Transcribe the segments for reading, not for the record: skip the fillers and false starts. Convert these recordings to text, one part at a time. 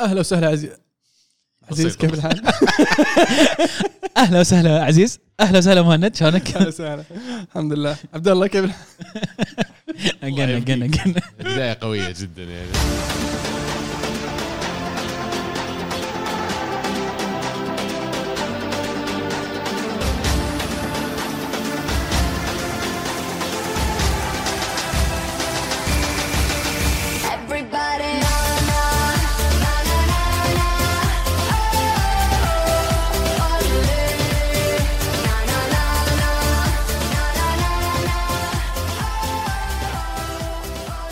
أهلا وسهلا عزيز كيف الحال؟ أهلا وسهلا عزيز، أهلا وسهلا مهند، شلونك؟ أهلا وسهلا الحمد لله. عبد الله كيف الحال؟ أجن بداية قوية جدا يعني.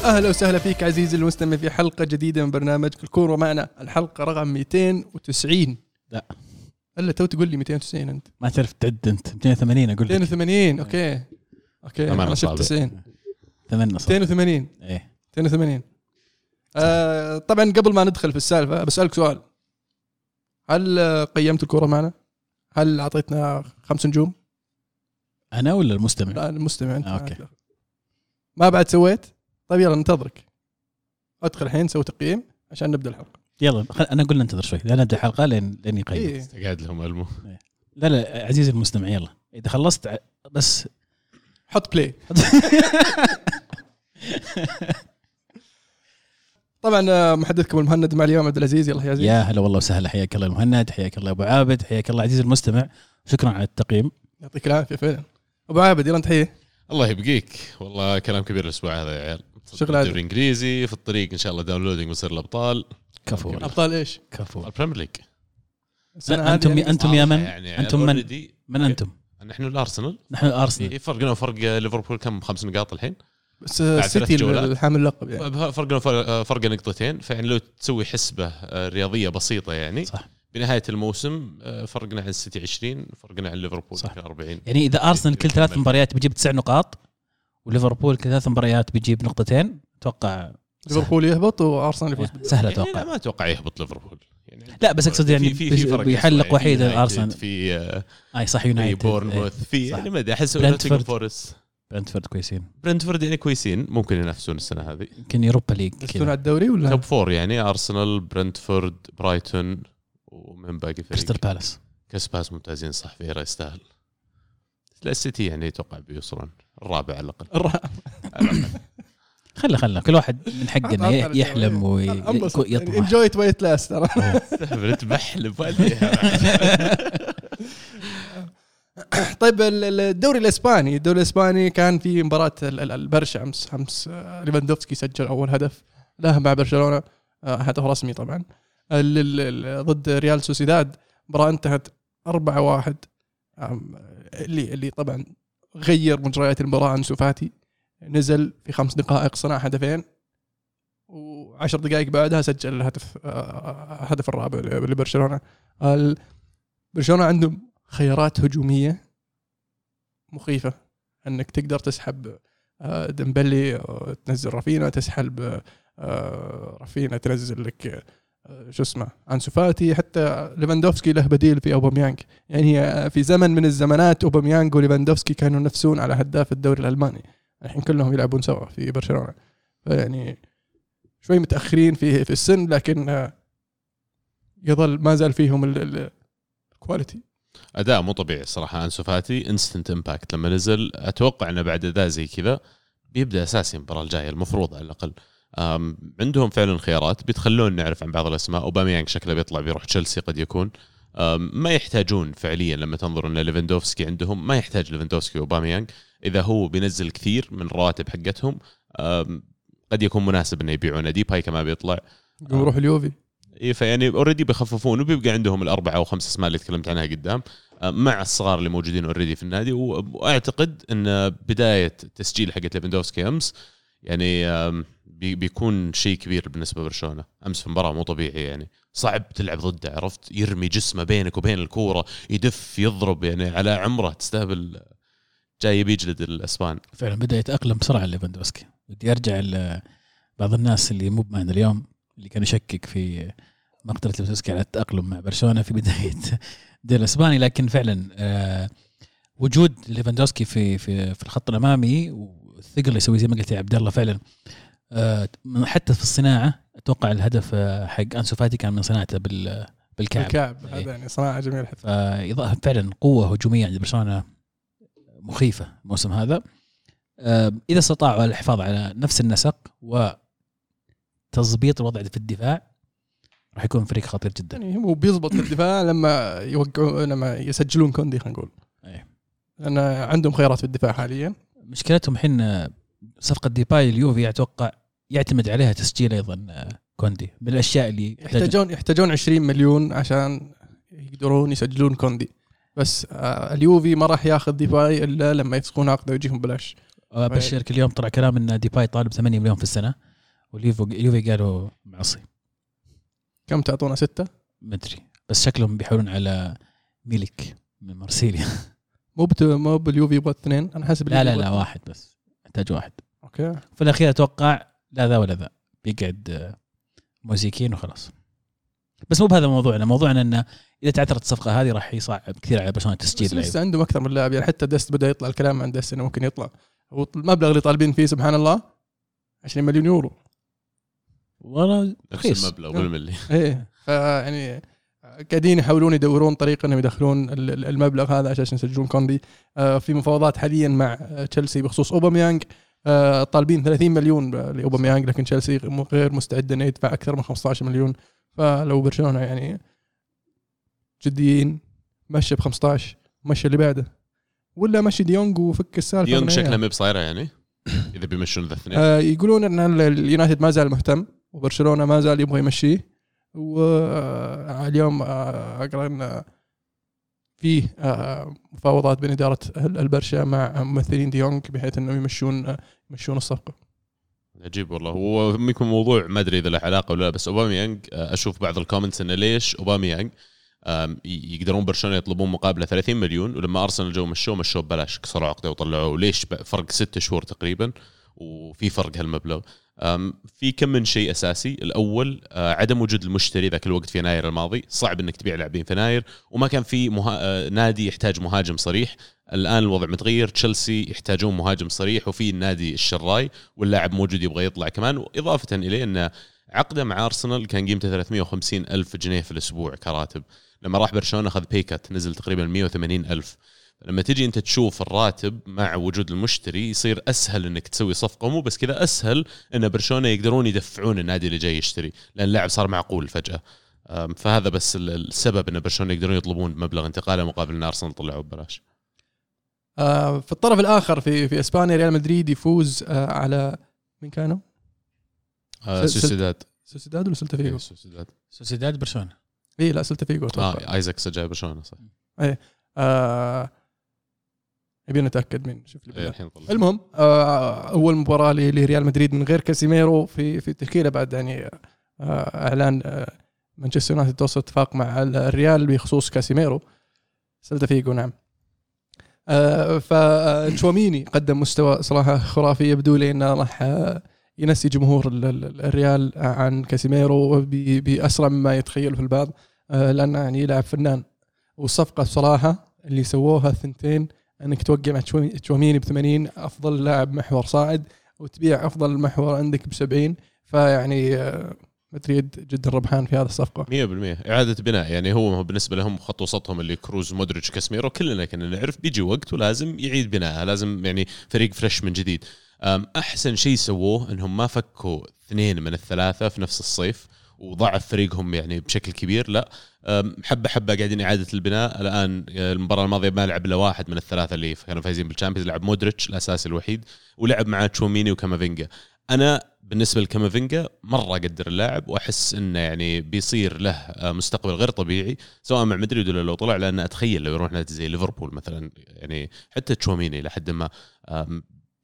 أهلا وسهلا فيك عزيزي المستمع في حلقة جديدة من برنامج الكورة معنا، الحلقة رقم 290. لا هلا تو تقول لي 290، أنت ما تعرف تعد، أنت 280. أقول لك 280. أوكي أنا شفت 90 8 صح. 280 إيه 280. طبعا قبل ما ندخل في السالفة بسألك سؤال، هل قيمت الكورة معنا؟ هل أعطيتنا 5 نجوم؟ أنا ولا المستمع؟ لا المستمع أنت. أوكي ما بعد سويت؟ طيب يلا ننتظرك، ادخل الحين سوي تقييم عشان نبدا الحلقه. يلا انا قلنا ننتظر شوي لان نبدا الحلقه لين يقيم. استقعد لهم المو. لا عزيزي المستمع يلا اذا خلصت بس حط بلاي. طبعا محدثكم المهند مع اليوم عبد العزيز. يلا يا عزيز. يا هلا والله وسهلا، حياك الله المهند، حياك الله ابو عابد، حياك الله عزيزي المستمع، شكرا على التقييم. يعطيك العافيه فعلا ابو عابد. يلا تحيه. الله يبقيك، والله كلام كبير الأسبوع هذا يا عيال. شغل الدوري الإنجليزي في الطريق إن شاء الله، داونلودينج وصير الأبطال. كفو أبطال إيش؟ كفو البريميرليج. أنتم يا من؟ يعني أنتم من أنتم؟ نحن الأرسنال. فرقنا فرق ليفربول كم 5 نقاط الحين؟ بس سيتي الحامل اللقب يعني. فرقنا 2 نقطة، فيعني لو تسوي حسبة رياضية بسيطة يعني. صح. بنهاية الموسم فرقنا عن السيتي 20، فرقنا عن ليفربول 40. يعني إذا أرسنال كل 3 مباريات بيجيب 9 نقاط وليفربول كل 3 مباريات بيجيب 2 نقطة، أتوقع ليفربول يهبط وأرسنال يفوز. سهل أتوقع يعني. ما أتوقع يهبط ليفربول يعني. لا بس أقصد يعني بيحلق وحيد الأرسنال في أي صح، يونايتد في بورنموث في يعني ما أدري أحس. برينتفورد فورس، برينتفورد كويسين، برينتفورد يعني كويسين، ممكن ينافسون السنة هذه يمكن يوروبا ليج ينافسون على الدوري ولا توب فور يعني. أرسنال، برينتفورد، برايتون، ومن باقي كريستال بالاس. كريستال بالاس ممتازين صح، فيرا يستاهل. السيتي يعني يتوقع بيوصلون الرابع على الأقل. خلى كل واحد من حقنا يحلم ويطمح. انجويت ويت لاست ترى. سهرت بحلم. طيب الدوري الإسباني كان في مباراة البرشا أمس ليفاندوفسكي سجل أول هدف له مع برشلونة، هدف رسمي طبعا ضد ريال سوسيداد. مباراة انتهت 4-1، اللي طبعا غير مجريات المباراة. أنسو فاتي نزل في 5 دقائق، صنع 2 هدفين، و10 دقائق بعدها سجل الهدف الرابع لبرشلونة. برشلونة عندهم خيارات هجومية مخيفة، أنك تقدر تسحب دمبلي، تنزل رافينا، تسحب رافينا، تنزل لك شو اسمه أنسو فاتي. حتى ليفاندوفسكي له بديل في أوباميانغ. يعني في زمن من الزمانات أوباميانغ وليفاندوفسكي كانوا نفسون على هداف الدوري الألماني، الحين كلهم يلعبون سوا في برشلونة. يعني شوي متأخرين في السن، لكن يظل ما زال فيهم الكواليتي. أداء مو طبيعي صراحة أنسو فاتي، إنستنت إمباكت لما نزل. أتوقع أنه بعد أداء زي كذا بيبدأ أساسي المباراة الجاية المفروض على الأقل. عندهم فعلا خيارات بيتخلون نعرف عن بعض الأسماء. أوباميانغ شكله بيطلع بيروح تشيلسي قد يكون. ما يحتاجون فعليا لما تنظر إن ليفاندوفسكي عندهم، ما يحتاج ليفاندوفسكي وأوباميانغ. إذا هو بينزل كثير من الرواتب حقتهم قد يكون مناسب إنه يبيعونه. ديباي كمان بيطلع يروح اليوفي. إيه فيعني أوريدي بيخففون وبيبقى عندهم 4 أو 5 أسماء اللي تكلمت عنها قدام مع الصغار اللي موجودين أوريدي في النادي. وأعتقد إن بداية تسجيل حقت ليفاندوفسكي أمس يعني بيكون شيء كبير بالنسبة لبرشلونة. أمس في مباراة مو طبيعي يعني، صعب تلعب ضده، عرفت؟ يرمي جسمه بينك وبين الكورة، يدف، يضرب، يعني على عمره تستهبل. جاي بيجلد الأسبان فعلا. بدأ يتأقلم بسرعة ليفاندوفسكي. بدي أرجع لبعض الناس اللي مو معنا اليوم اللي كانوا يشكك في مقدرة ليفاندوفسكي على التأقلم مع برشلونة في بداية الدوري الإسباني، لكن فعلا وجود ليفاندوفسكي في الخط الأمامي والثقل اللي يسوي زي ما قلت يا عبد الله فعلا حتى في الصناعة أتوقع الهدف حق أنسو فاتي كان من صناعته بالكعب هذا إيه. يعني صناعة جميلة إضافة فعلا قوة هجومية عند برشلونة مخيفة الموسم هذا. إذا استطاعوا الحفاظ على نفس النسق وتظبيط الوضع في الدفاع راح يكون فريق خطير جدا. يعني هو بيضبط في الدفاع لما يوقعوا لما يسجلون كوندي خلينا نقول أيه. أنا عندهم خيارات في الدفاع حاليا. مشكلتهم الحين صفقة ديباي اليوفي أتوقع يعتمد عليها تسجيل أيضا كوندي من الأشياء اللي يحتاجون 20 مليون عشان يقدرون يسجلون كوندي. بس اليوفي ما راح ياخذ ديباي إلا لما يفسخون عقده ويجيهم بلاش. بشيرك اليوم طلع كلام إن ديباي طالب 8 مليون في السنة واليوفي قالوا معصي. كم تعطونا 6؟ مدري بس شكلهم بيحاولون على ميلك من مارسيليا. مو باليوفي يبغى 2. أنا حاسب لا واحد بس يحتاج واحد. أوكي في الأخير أتوقع لا ذا ولا ذا بيقعد موزيكين وخلاص. بس مو بهذا موضوعنا. موضوعنا إنه إذا تعثرت الصفقة هذه راح يصعب كثير على برشلونة تسجيل. لسه عنده أكثر من لاعب يعني حتى دست بدأ يطلع الكلام عن دست إنه ممكن يطلع. والمبلغ اللي طالبين فيه سبحان الله 20 مليون يورو والله رخيص المبلغ بالملي ايه. يعني قاعدين يحاولون يدورون طريقه انهم يدخلون المبلغ هذا عشان يسجلون كوندي. في مفاوضات حاليا مع تشيلسي بخصوص اوباميانج. طالبين 30 مليون لاوباميانج لكن تشيلسي غير مستعد انه يدفع اكثر من 15 مليون. فلو برشلونه يعني جديين مشي ب 15 مشي اللي بعده ولا ماشي ديونج وفك السالفه. ديونج شكله ما بصايره يعني اذا بيمشون الاثنين. يقولون ان اليونايتد ما زال مهتم وبرشلونه ما زال يبغى يمشيه. واليوم اقرا ان في مفاوضات بين اداره البرشا مع ممثلين ديونج بحيث انهم يمشون الصفقه. عجيب والله. هو يمكن موضوع ما ادري اذا له علاقه ولا لا بس اوباميانج اشوف بعض الكومنتس ان ليش اوباميانج يقدرون برشلونة يطلبون مقابله 30 مليون ولما أرسنال جو مشوه ببلاش كسروا عقده وطلعوه. ليش فرق 6 شهور تقريبا وفي فرق هالمبلغ. في كم من شيء أساسي. الأول عدم وجود المشتري ذاك الوقت في يناير الماضي. صعب أنك تبيع لاعبين في يناير وما كان في نادي يحتاج مهاجم صريح. الآن الوضع متغير. تشيلسي يحتاجون مهاجم صريح وفي النادي الشراي واللاعب موجود يبغى يطلع كمان. وإضافة إليه أن عقده مع أرسنال كان قيمته 350 ألف جنيه في الأسبوع كراتب. لما راح برشلونة أخذ بيكات نزل تقريبا 180 ألف. لما تيجي أنت تشوف الراتب مع وجود المشتري يصير أسهل أنك تسوي صفقة. مو بس كذا أسهل أن برشلونة يقدرون يدفعون النادي اللي جاي يشتري لأن اللاعب صار معقول فجأة. فهذا بس السبب أن برشلونة يقدرون يطلبون مبلغ انتقاله مقابل أن أرسنال طلعوا ببلاش. في الطرف الآخر في إسبانيا ريال مدريد يفوز على من كانوا؟ سوسيداد ولا سلتا فيغو؟ سوسيداد برشلونة. إيه لا سلتا فيغو آيزاك سجل برشلونة صح. إيه يبين نتأكد من شوف الحين. المهم أول مباراة لريال مدريد من غير كاسيميرو في تشكيلة بعد يعني إعلان مانشستر يونايتد توصل اتفاق مع الريال بخصوص كاسيميرو. سلتا فيغو نعم. فتشواميني قدم مستوى صراحة خرافي. يبدو لي إنه راح ينسي جمهور الريال عن كاسيميرو بأسرع مما يتخيل في البعض لأنه يعني لاعب فنان. والصفقة بصراحة اللي سووها الثنتين أنك توقع مع تشواميني ب80 أفضل لاعب محور صاعد وتبيع أفضل محور عندك ب70. فيعني مدريد جدا ربحان في هذه الصفقة 100%. إعادة بناء يعني هو بالنسبة لهم خط وسطهم اللي كروز مودريتش كاسيميرو كلنا كنا نعرف بيجي وقت ولازم يعيد بناء. لازم يعني فريق فريش من جديد. أحسن شيء سووه أنهم ما فكوا 2 من 3 في نفس الصيف وضعف فريقهم يعني بشكل كبير. لا حبة حبة قاعدين إعادة البناء. الآن المباراة الماضية ما لعب إلا 1 من 3 اللي كانوا فايزين بالشامبيونز. لعب مودريتش الأساسي الوحيد ولعب مع تشواميني وكامافينجا. أنا بالنسبة لكامافينجا مرة قدر اللاعب وأحس إنه يعني بيصير له مستقبل غير طبيعي سواء مع مدريد ولا لو طلع. لأن أتخيل لو يروح نادي زي ليفربول مثلا يعني حتى تشواميني لحد ما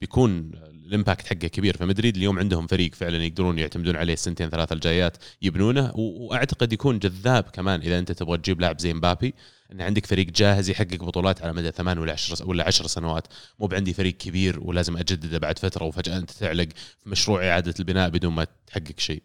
بيكون الامباكت حقه كبير. فمدريد اليوم عندهم فريق فعلا يقدرون يعتمدون عليه 2-3 الجايات يبنونه. واعتقد يكون جذاب كمان اذا انت تبغى تجيب لاعب زي مبابي ان عندك فريق جاهز يحقق بطولات على مدى 8 ولا 10 سنوات. مو بعندي فريق كبير ولازم اجدده بعد فتره وفجاه انت تعلق في مشروع اعاده البناء بدون ما تحقق شيء.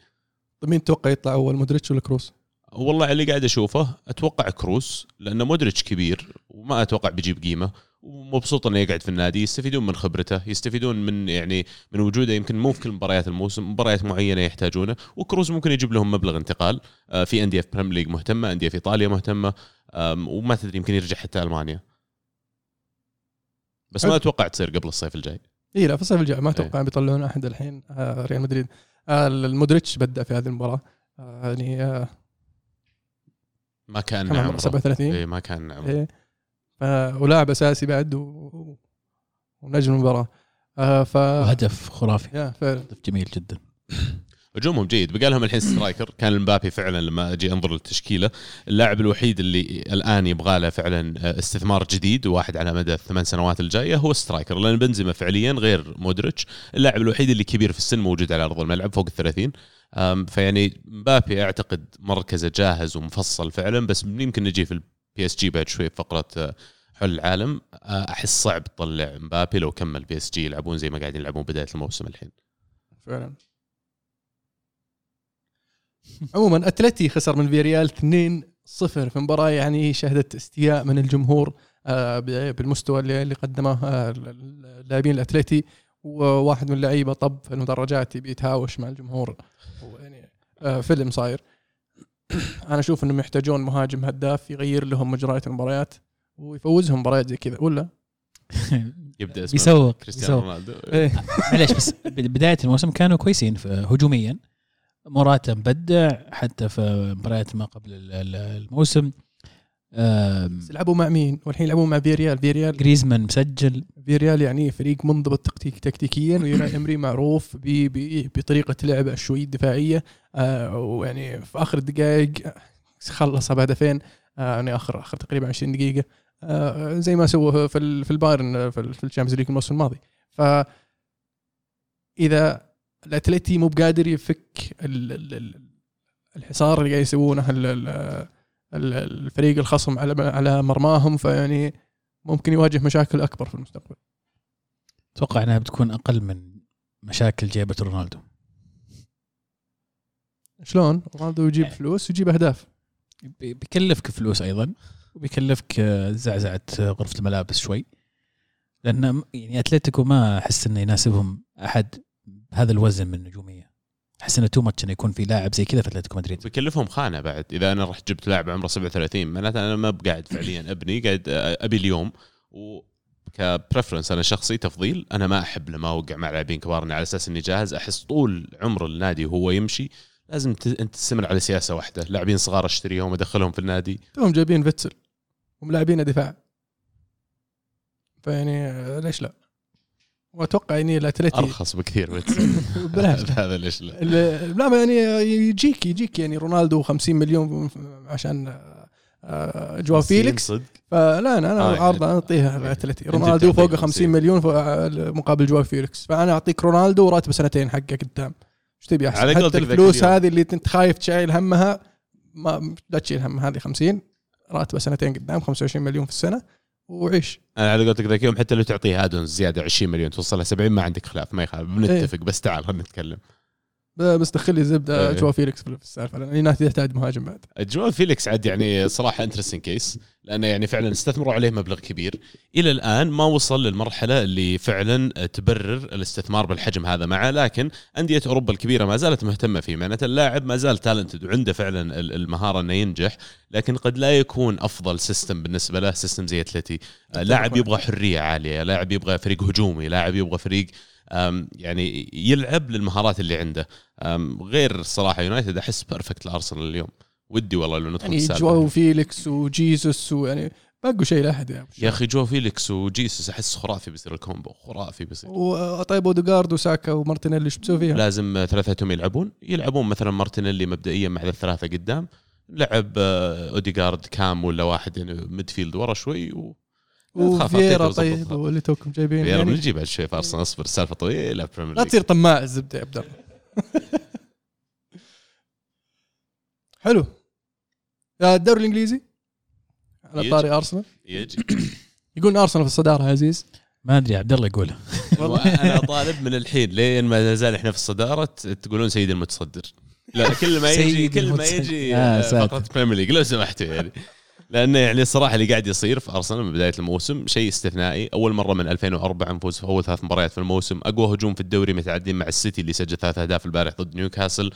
طيب مين توقع يطلع اول مودريتش ولا كروس؟ والله اللي قاعد اشوفه اتوقع كروس لانه مودريتش كبير وما اتوقع بيجيب قيمه ومبسوط انه يقعد في النادي، يستفيدون من خبرته، يستفيدون من يعني من وجوده، يمكن مو في كل مباريات الموسم، مباريات معينه يحتاجونه. وكروز ممكن يجيب لهم مبلغ انتقال، في انديه في بريمير ليج مهتمه، انديه في ايطاليا مهتمه، وما تدري يمكن يرجع حتى المانيا. بس ما اتوقع تصير قبل الصيف الجاي. اي لا، في الصيف الجاي ما اتوقع بيطلعون احد الحين. ريال مدريد المودريتش بدا في هذه المباراه، يعني ما كان عمره 37، ما كان عمره ولاعب اساسي بعد ونجم المباراه، هدف خرافي، هدف جميل جدا. هجومهم جيد، بقى لهم الحين سترايكر. كان مبابي فعلا لما اجي انظر للتشكيله اللاعب الوحيد اللي الان يبغى له فعلا استثمار جديد واحد على مدى الثمان سنوات الجايه هو سترايكر، لان بنزيما فعليا غير مودريتش اللاعب الوحيد اللي كبير في السن موجود على ارض الملعب فوق ال30. فيعني مبابي اعتقد مركزه جاهز ومفصل فعلا، بس يمكن نجي في البي اس جي بعد شوي فقره حول العالم. احس صعب تطلع مبابي لو كمل بي اس جي يلعبون زي ما قاعدين يلعبون بدايه الموسم الحين فعلا. عموما أتلتي خسر من فيريال 2-0 في مباراة يعني شهدت استياء من الجمهور بالمستوى اللي قدمه اللاعبين الأتلتي، وواحد من اللعيبة طب في المدرجات بيتهاوش مع الجمهور، يعني فيلم صاير. أنا أشوف إنهم يحتاجون مهاجم هداف يغير لهم مجريات المباريات ويفوزهم مباريات زي كذا، ولا يبدأ يسوق كريستيانو رونالدو. ليش بس بداية الموسم كانوا كويسين هجوميا، مراته مبدع حتى في مباريات ما قبل الموسم. يلعبوا مع مين والحين يلعبوا مع فيريال؟ فيريال غريزمان مسجل، فيريال يعني فريق منضبط تكتيكيا، ويرامري معروف بطريقه لعبه شوي دفاعيه، ويعني في اخر الدقائق خلص بهدفين، يعني اخر تقريبا 20 دقيقه، زي ما سووا في البايرن في الشامبيونز ليج الموسم الماضي. فاذا الأتلتي مو بقادر يفك الحصار اللي قاعد يسوونه الفريق الخصم على مرماهم، فيعني ممكن يواجه مشاكل أكبر في المستقبل. أتوقع أنها بتكون أقل من مشاكل جيبة رونالدو. شلون رونالدو يجيب فلوس ويجيب أهداف؟ بيكلفك فلوس أيضا، وبيكلفك زعزعة غرفة الملابس شوي، لأن يعني أتلتيكو ما أحس إنه يناسبهم أحد هذا الوزن من النجوميه. احس انه تو ماتش انه يكون في لاعب زي كذا في اتلتيكو مدريد، بكلفهم خانه بعد. اذا انا رحت جبت لاعب عمره 37 معناته انا ما بقعد فعليا ابني، قاعد ابي اليوم. وكبريفرنس انا شخصي تفضيل، انا ما احب لما اوقع مع لاعبين كبارنا على اساس اني جاهز. احس طول عمر النادي هو يمشي لازم انت تستمر على سياسه واحده، لاعبين صغار اشتريهم وادخلهم في النادي. توهم جايبين فيتسل وملاعبين دفاع، فيعني ليش لا؟ وأتوقع إني الأتلتي أرخص بكثير بلاش هذا ليش لا يعني يجيك يعني رونالدو 50 مليون عشان جواو فيليكس، فلا أنا عارضة أنا أعطيها الأتلتي. رونالدو فوق 50 مليون مقابل جواو فيليكس، فأنا أعطيك رونالدو وراتب سنتين حقك قدام. إيش تبي أحسن؟ حتى الفلوس هذه اللي أنت خايف تشيل همها ما لا تشيل هم، هذه 50 راتب سنتين قدام 25 مليون في السنة وعيش. انا على قولتك ذاك يوم حتى لو تعطيه هادون زياده 20 مليون توصلها 70 ما عندك خلاف، ما يخالف، بنتفق. بس تعال خلينا نتكلم، بس دخل لي زبده جواو فيليكس في السالفه، لان يونايتد يحتاج مهاجم بعد. جواو فيليكس عاد يعني صراحه انترستين كيس، لانه يعني فعلا استثمروا عليه مبلغ كبير، الى الان ما وصل للمرحله اللي فعلا تبرر الاستثمار بالحجم هذا معه، لكن انديه اوروبا الكبيره ما زالت مهتمه فيه. معناته اللاعب ما زال تالنتد وعنده فعلا المهاره انه ينجح، لكن قد لا يكون افضل سيستم بالنسبه له سيستم زي اتلتي. لاعب يبغى حريه عاليه، لاعب يبغى فريق هجومي، لاعب يبغى فريق يعني يلعب للمهارات اللي عنده. غير صراحة يونايتد أحس بيرفكت لأرسنال اليوم، ودي والله لو ندخل السالفة. يعني جواو فيليكس وجيسوس ويعني باقوا شيء لأحد يا أخي. جواو فيليكس وجيسوس أحس خرافي بيصير الكومبو، خرافي بيصير. وطيب أوديغارد وساكا ومارتينيلي إيش بيسوي فيهم؟ لازم ثلاثتهم يلعبون مثلا مارتينيلي مبدئيا مع الثلاثة قدام، لعب أوديغارد كام ولا واحد يعني ميدفيلد ورا شوي وفيرا. طيب واللي توكم جايبين فيرا يعني نجيب هالشيء في أرسنال، أصبر سالفة طويلة. لا تصير طماع الزبدة يا عبد. حلو. الدوري الإنجليزي على طاري أرسنال يجي يقول أرسنال في الصدارة. عزيز ما أدري عبد الله يقوله والله. أنا طالب من الحين لين ما زال إحنا في الصدارة تقولون سيد المتصدر. لا كل ما يجي فقط بريمير ليج لو سمحتوا يعني. لأنه يعني صراحة اللي قاعد يصير في أرسنال من بداية الموسم شيء استثنائي. أول مرة من 2004 نفوز في أول 3 مباريات في الموسم. أقوى هجوم في الدوري متعدين مع السيتي اللي سجل 3 أهداف البارح ضد نيوكاسل.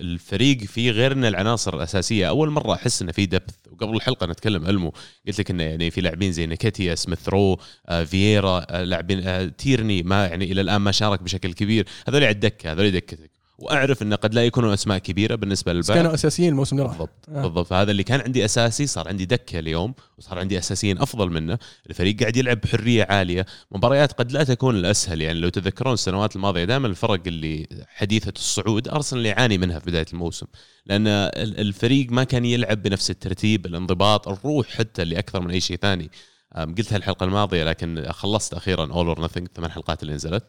الفريق فيه غير إن العناصر الأساسية أول مرة أحس إنه في دبث. وقبل الحلقة نتكلم ألمو قلت لك إنه يعني في لاعبين زي نكتيا سميثرو فييرا لاعبين تيرني ما يعني إلى الآن ما شارك بشكل كبير. هذول على الدكة هذول دكتك. وأعرف إنه قد لا يكونوا أسماء كبيرة بالنسبة للباقي كانوا أساسيين الموسم اللي راح. بالضبط هذا اللي كان عندي أساسي صار عندي دكة اليوم وصار عندي أساسيين أفضل منه. الفريق قاعد يلعب بحرية عالية. مباريات قد لا تكون الأسهل يعني لو تذكرون السنوات الماضية دائما الفرق اللي حديثة الصعود أرسنال يعاني منها في بداية الموسم لأن الفريق ما كان يلعب بنفس الترتيب الانضباط الروح حتى اللي أكثر من أي شيء ثاني. قلتها الحلقة الماضية لكن خلصت أخيرا all or nothing 8 حلقات اللي نزلت.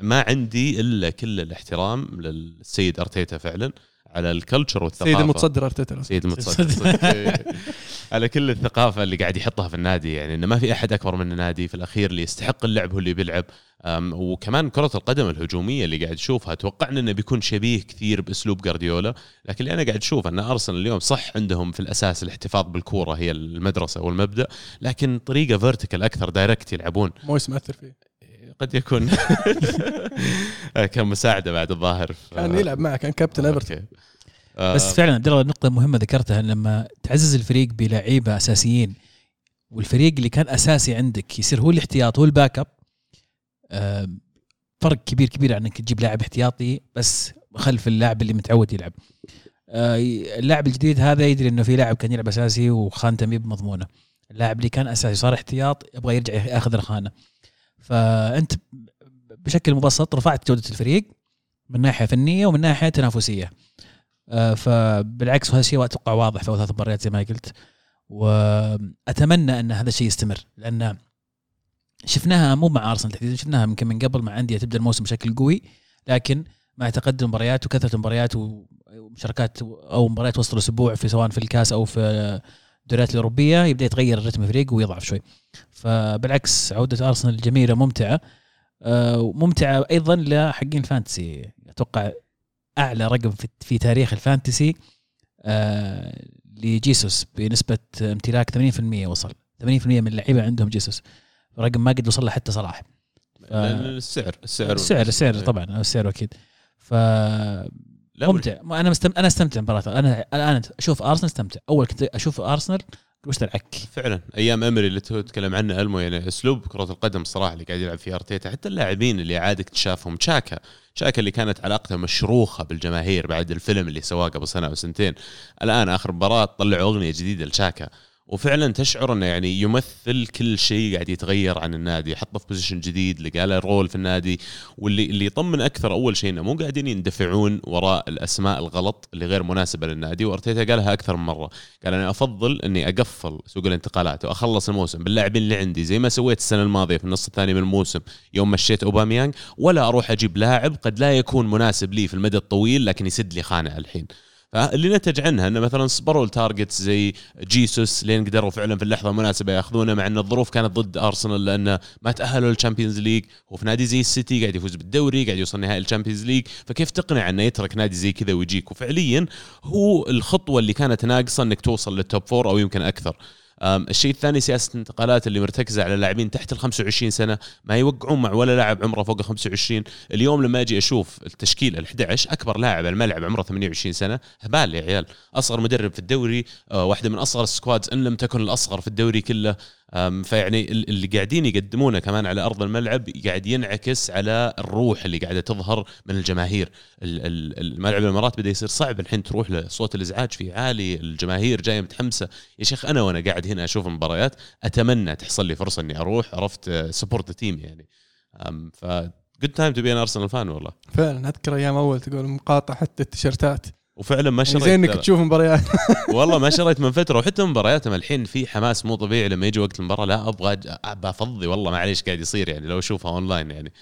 ما عندي إلا كل الاحترام للسيد أرتيتا فعلا على الكلتشر والثقافة. سيد المتصدر أرتيتا. سيد المتصدر. على كل الثقافة اللي قاعد يحطها في النادي يعني إنه ما في أحد أكبر من النادي في الأخير اللي يستحق اللعب هو اللي بيلعب. وكمان كرة القدم الهجومية اللي قاعد أشوفها توقعنا إنه بيكون شبيه كثير بأسلوب غارديولا لكن اللي أنا قاعد أشوف أن أرسنال اليوم صح عندهم في الأساس الاحتفاظ بالكرة هي المدرسة والمبدأ لكن طريقة فيرتيكال أكثر دايركت يلعبون. مويس مأثر فيه. قد يكون كان مساعدة بعد الظاهر كان يلعب معه كان كابتن أبرتون. بس فعلا عبد الله نقطة مهمة ذكرتها لما تعزز الفريق بلاعيبة أساسيين والفريق اللي كان أساسي عندك يصير هو الاحتياط هو الباك أب فرق كبير كبير عنك تجيب لاعب احتياطي بس خلف اللاعب اللي متعود يلعب. اللاعب الجديد هذا يدري إنه في لاعب كان يلعب أساسي وخانته مي بمضمونة. اللاعب اللي كان أساسي صار احتياط يبغى يرجع يأخذ الخانة. فأنت بشكل مبسط رفعت جودة الفريق من ناحية فنية ومن ناحية تنافسية. فبالعكس هذا الشيء أتوقع واضح في 3 مباريات زي ما قلت وأتمنى أن هذا الشيء يستمر لأن شفناها مو مع أرسنال تحديدا شفناها يمكن من قبل مع أندية تبدأ الموسم بشكل قوي لكن مع تقدم مباريات وكثرة مباريات ومشاركات أو مباريات وسط الأسبوع في سواء في الكاس أو في الدوريات الأوروبية يبدأ يتغير الرتم الفريق ويضعف شوي. فبالعكس عودة أرسنال الجميلة ممتعة وممتعة أيضا لحقين الفانتسي. أتوقع أعلى رقم في تاريخ الفانتسي لجيسوس بنسبة امتلاك 80% وصل 80% من اللعيبة عندهم جيسوس رقم ما قد وصل له حتى صلاح. السعر طبعا السعر أكيد. ممتع أنا استمتع مباراة. أنا الآن أشوف أرسنال استمتع. أول كنت أشوف أرسنال وش تلعك فعلا أيام أمري اللي تتكلم عنه ألمو يعني أسلوب كرة القدم صراحة اللي قاعد يلعب فيه أرتيتا حتى اللاعبين اللي عاد اكتشافهم شاكا اللي كانت علاقته مشروخة بالجماهير بعد الفيلم اللي سواه قبل سنة أو سنتين الآن آخر مباراة طلعوا أغنية جديدة لشاكا وفعلا تشعر أنه يعني يمثل كل شيء قاعد يتغير عن النادي حطه في بوزيشن جديد لقى له رول في النادي واللي يطمن أكثر أول شيء أنه مو قاعدين يندفعون وراء الأسماء الغلط اللي غير مناسبة للنادي. وأرتيتا قالها أكثر من مرة قال أنا أفضل أني أقفل سوق الانتقالات وأخلص الموسم باللاعبين اللي عندي زي ما سويت السنة الماضية في النص الثاني من الموسم يوم مشيت أوباميانغ ولا أروح أجيب لاعب قد لا يكون مناسب لي في المدى الطويل لكن يسد لي خانة الحين. اللي نتج عنها أنه مثلا صبروا التارجتس زي جيسوس لين قدروا فعلا في اللحظة المناسبة يأخذونه مع أن الظروف كانت ضد أرسنال لأنه ما تأهلوا للشامبيونز ليج وفي نادي زي السيتي قاعد يفوز بالدوري قاعد يوصل نهائي الشامبيونز ليج فكيف تقنع أنه يترك نادي زي كذا ويجيك. وفعليا هو الخطوة اللي كانت ناقصة أنك توصل للتوب 4 أو يمكن أكثر. الشيء الثاني سياسة الانتقالات اللي مرتكزة على لاعبين تحت ال 25 سنة ما يوقعون مع ولا لاعب عمره فوق 25. اليوم لما أجي أشوف التشكيل 11 أكبر لاعب الملعب عمره 28 سنة هبال يا عيال. أصغر مدرب في الدوري واحدة من أصغر السكوادز إن لم تكن الأصغر في الدوري كله. فيعني اللي قاعدين يقدمونه كمان على أرض الملعب قاعد ينعكس على الروح اللي قاعدة تظهر من الجماهير. الملعب الإمارات بدأ يصير صعب الحين تروح لصوت الإزعاج فيه عالي الجماهير جاية متحمسة يا شيخ. أنا وأنا قاعد هنا أشوف المباريات أتمنى تحصل لي فرصة إني أروح عرفت سبورت تيم يعني فgood time to be an Arsenal fan والله. فعلا أذكر أيام أول تقول مقاطع حتى التيشيرتات وفعلا ما شريت زي انك تشوف مباريات والله ما شريت من فتره وحتى مبارياتهم الحين في حماس مو طبيعي لما يجي وقت المباراه لا ابغى افضي والله معليش قاعد يصير يعني لو اشوفها اونلاين يعني.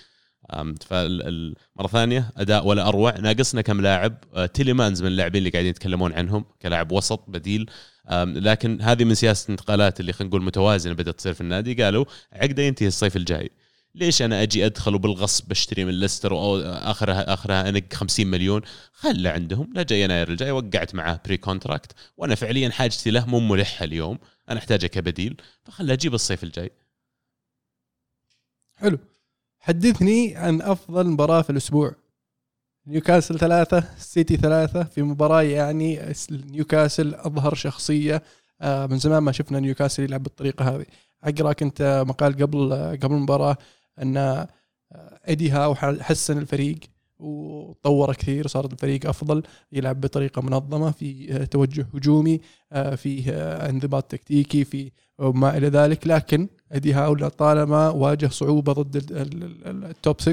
فالمره ثانيه اداء ولا اروع ناقصنا كم لاعب تيليمانز من اللاعبين اللي قاعدين يتكلمون عنهم كلاعب وسط بديل لكن هذه من سياسه الانتقالات اللي خلينا نقول متوازنه بدات تصير في النادي. قالوا عقده ينتهي الصيف الجاي ليش أنا أجي أدخل وبالغصب بشتري من ليستر وآخرها أنق 50 مليون؟ خلى عندهم لا جاي يناير الجاي وقعت معه بري كونتراكت، وأنا فعليا حاجتي له مو ملحة اليوم، أنا أحتاجه كبديل، فخلى أجيب الصيف الجاي. حلو. حدثني عن أفضل مباراة في الأسبوع. نيوكاسل 3 سيتي 3 في مباراة يعني نيوكاسل أظهر شخصية، من زمان ما شفنا نيوكاسل يلعب بالطريقة هذه. أقرأ كنت مقال قبل المباراة أن إيدي هاو حسن الفريق وطور كثير، صار الفريق أفضل، يلعب بطريقة منظمة، في توجه هجومي، في انضباط تكتيكي، في وما إلى ذلك. لكن إيدي هاو طالما واجه صعوبة ضد التوب 6،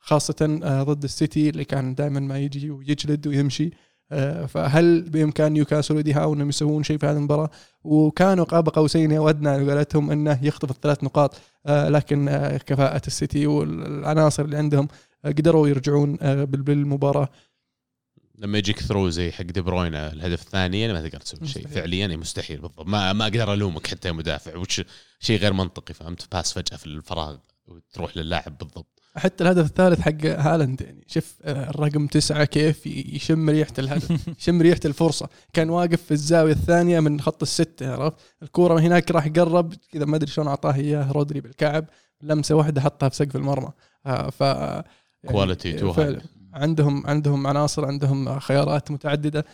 خاصة ضد السيتي اللي كان دائما ما يجي ويجلد ويمشي. فهل بإمكان نيوكاسل وإيدي هاو أنهم يسوون شيء في هذه المباراة؟ وكانوا قاب قوسين أو أدنى قالتهم أنه يخطف الثلاث نقاط، لكن كفاءة السيتي والعناصر اللي عندهم قدروا يرجعون بالمباراة. لما يجيك ثرو زي حق دي بروينا الهدف الثاني أنا ما تقدر تسوي شيء فعليا، مستحيل بالضبط، ما أقدر ألومك حتى مدافع، شيء غير منطقي، فهمت؟ باس فجأة في الفراغ وتروح للاعب بالضبط. حتى الهدف الثالث حق هالاند، يعني شوف الرقم 9 كيف يشم ريحة الهدف، يشم ريحة الفرصة، كان واقف في الزاوية الثانية من خط ال6، عرفت الكورة هناك راح يقرب كذا، ما أدري شلون أعطاه إياه رودري بالكعب، لمسة واحدة حطها في سقف المرمى. ف كواليتي يعني عندهم عناصر، عندهم خيارات متعددة.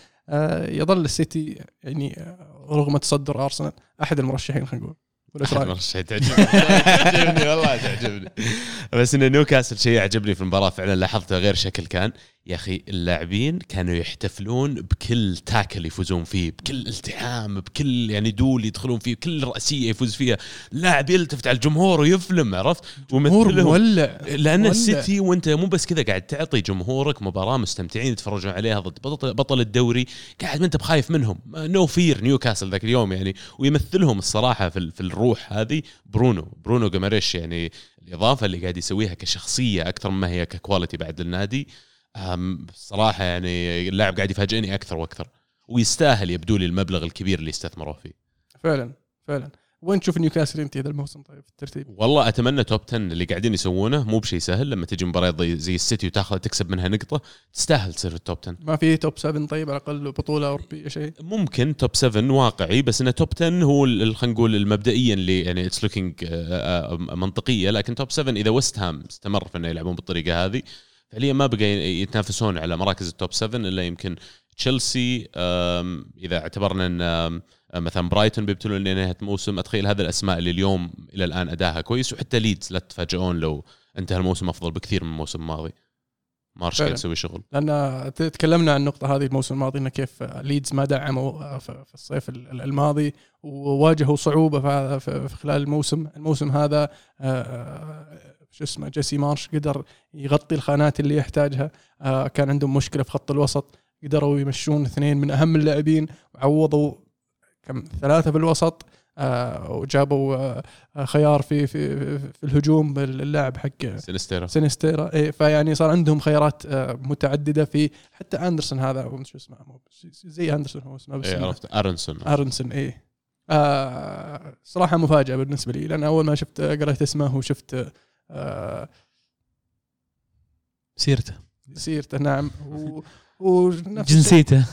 يظل السيتي يعني رغم تصدر أرسنال أحد المرشحين، خلينا نقول والله تعجبني، والله تعجبني. بس إن نيوكاسل شيء عجبني في المباراة فعلا، لاحظته غير شكل. كان يا أخي اللاعبين كانوا يحتفلون بكل تاكل يفوزون فيه، بكل التحام، بكل يعني دول يدخلون فيه، بكل رأسية يفوز فيها لاعب يلتفت على الجمهور ويفلم، عرفت؟ ومثلهم، لأن السيتي وأنت مو بس كذا قاعد تعطي جمهورك مباراة مستمتعين يتفرجون عليها ضد بطل الدوري، قاعد ما أنت بخايف منهم، نو فير نيوكاسل ذاك اليوم يعني. ويمثلهم الصراحة في الروح هذه برونو جماريش، يعني الإضافة اللي قاعد يسويها كشخصية أكثر مما هي ككواليتي بعد للنادي. صراحة يعني اللاعب قاعد يفاجئني أكثر وأكثر، ويستاهل يبدو لي المبلغ الكبير اللي استثمروه فيه فعلا. وين تشوف نيوكاسل انت هذا الموسم طيب في الترتيب؟ والله أتمنى توب 10 اللي قاعدين يسوونه، مو بشيء سهل. لما تجي مباراة زي السيتي وتاخذ تكسب منها نقطة، تستاهل تصير في التوب 10. ما في توب 7 طيب على الأقل بطولة أوروبية شيء؟ ممكن توب 7 واقعي، بس إن توب 10 هو خلينا نقول المبدئيا اللي يعني it's looking منطقية. لكن توب 7 إذا وست هام استمر في إنه يلعبون بالطريقة هذه، فعليا ما بقى يتنافسون على مراكز التوب 7 إلا يمكن تشيلسي، إذا اعتبرنا أن مثلا برايتون بيبتلون لنهاية موسم. أتخيل هذا الأسماء اللي اليوم إلى الآن أداها كويس، وحتى ليدز لا تفاجئون لو انتهى الموسم أفضل بكثير من الموسم الماضي. مارش كان يسوي شغل، لأن تكلمنا عن النقطة هذه الموسم الماضي، إن كيف ليدز ما دعموا في الصيف الماضي وواجهوا صعوبة في خلال الموسم هذا. شو اسمه جيسي مارش قدر يغطي الخانات اللي يحتاجها. كان عندهم مشكلة في خط الوسط، قدروا يمشون 2 من أهم اللاعبين وعوضوا كم 3 في الوسط، وجابوا خيار في الهجوم باللاعب حق سينيستيرا. فيعني صار عندهم خيارات متعددة. في حتى أندرسون هذا شو اسمه، زي أندرسون هو اسمه، بس عرفت أرنسون. صراحة مفاجأة بالنسبة لي، لأن أول ما شفت قرأت اسمه وشفت سيرته نعم وجنسيته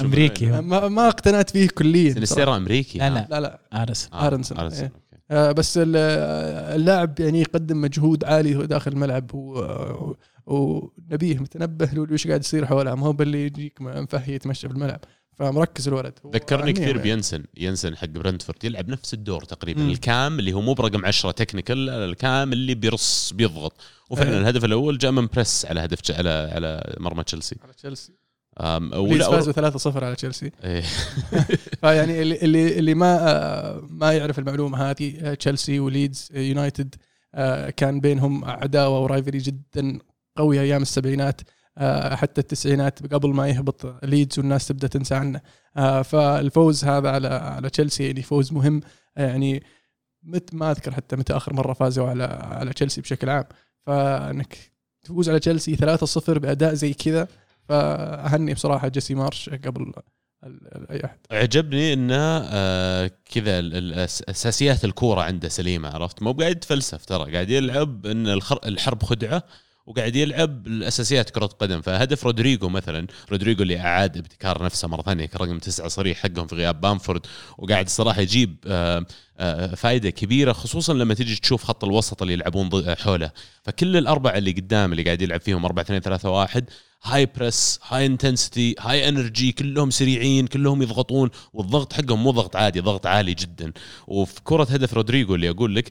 أمريكي، ما اقتنعت فيه كليا. سينيستيرا أمريكي؟ لا أرنسون. بس اللاعب يعني يقدم مجهود عالي داخل الملعب، ونبيه متنبه لوش قاعد يصير حوله، ما هو باللي يجيك منفهي يتمشى في الملعب، فمركز الولد. ذكرني كثير بينسن حق برينتفورد، يلعب نفس الدور تقريبا، الكام اللي هو مو برقم 10 تكنيكال، الكام اللي بيرص بيضغط. وفعلا الهدف الأول جاء من بريس على هدف على مرمى تشيلسي. ليز فازوا 3-0 على تشيلسي. فيعني اللي ما يعرف المعلومة هذه، تشيلسي وليدز يونايتد كان بينهم عداوة ورايفلي جدا قوية أيام السبعينات حتى التسعينات، قبل ما يهبط ليدز والناس تبدأ تنسى عنه. فالفوز هذا على تشيلسي يعني فوز مهم، يعني ما أذكر حتى متى آخر مرة فازوا على تشيلسي بشكل عام. فأنك تفوز على تشيلسي 3-0 بأداء زي كذا، فأهني بصراحة جيسي مارش قبل اي احد. عجبني انه كذا الاساسيات الكوره عنده سليمه، عرفت؟ مو قاعد يتفلسف، ترى قاعد يلعب ان الحرب خدعه، وقاعد يلعب الاساسيات كره قدم. فهدف رودريجو مثلا، رودريجو اللي اعاد ابتكار نفسه مره ثانيه كرقم 9 صريح حقهم في غياب بامفورد، وقاعد صراحه يجيب فائده كبيره، خصوصا لما تيجي تشوف خط الوسط اللي يلعبون حوله. فكل الاربعه اللي قدام اللي قاعد يلعب فيهم 4-2-3-1 هاي بريس، هاي انتنسيتي، هاي انرجي، كلهم سريعين، كلهم يضغطون، والضغط حقهم مو ضغط عادي، ضغط عالي جدا. وفي كرة هدف رودريجو اللي اقول لك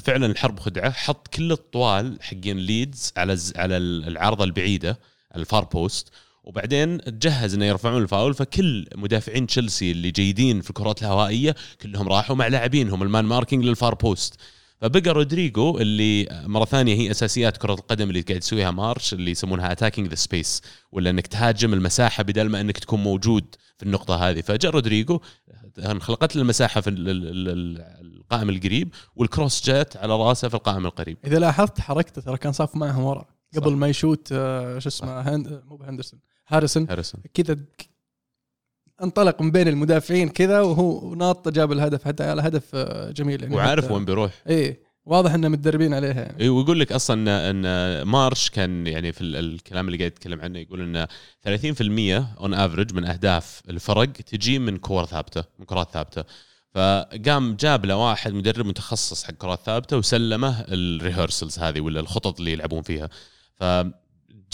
فعلا الحرب خدعة، حط كل الطوال حقين ليدز على العارضة البعيدة الفار بوست، وبعدين تجهز انه يرفعون الفاول. فكل مدافعين تشيلسي اللي جيدين في الكرات الهوائية كلهم راحوا مع لاعبينهم المان ماركينج للفار بوست. فبقى رودريجو اللي مرة ثانية هي أساسيات كرة القدم اللي قاعد يسويها مارش، اللي يسمونها attacking the space، ولا أنك تهاجم المساحة بدل ما أنك تكون موجود في النقطة هذه. فجاء رودريجو انخلقت المساحة في القائم القريب، والكروس جات على رأسه في القائم القريب. إذا لاحظت حركته ترى كان صاف معهم ورا قبل صح. ما يشوت شو اسمه هاريسون كذا انطلق من بين المدافعين كذا وهو ناط جاب الهدف، حتى على هدف جميل يعني، وعارف وين بيروح. ايه واضح انه متدربين عليها يعني. ايه ويقول لك اصلا ان مارش كان يعني في الكلام اللي قاعد يتكلم عنه يقول ان 30% اون افريج من اهداف الفرق تجي من كور ثابته، من كرات ثابته. فقام جاب له واحد مدرب متخصص حق كرات ثابته وسلمه الريهرسلز هذه ولا الخطط اللي يلعبون فيها. ف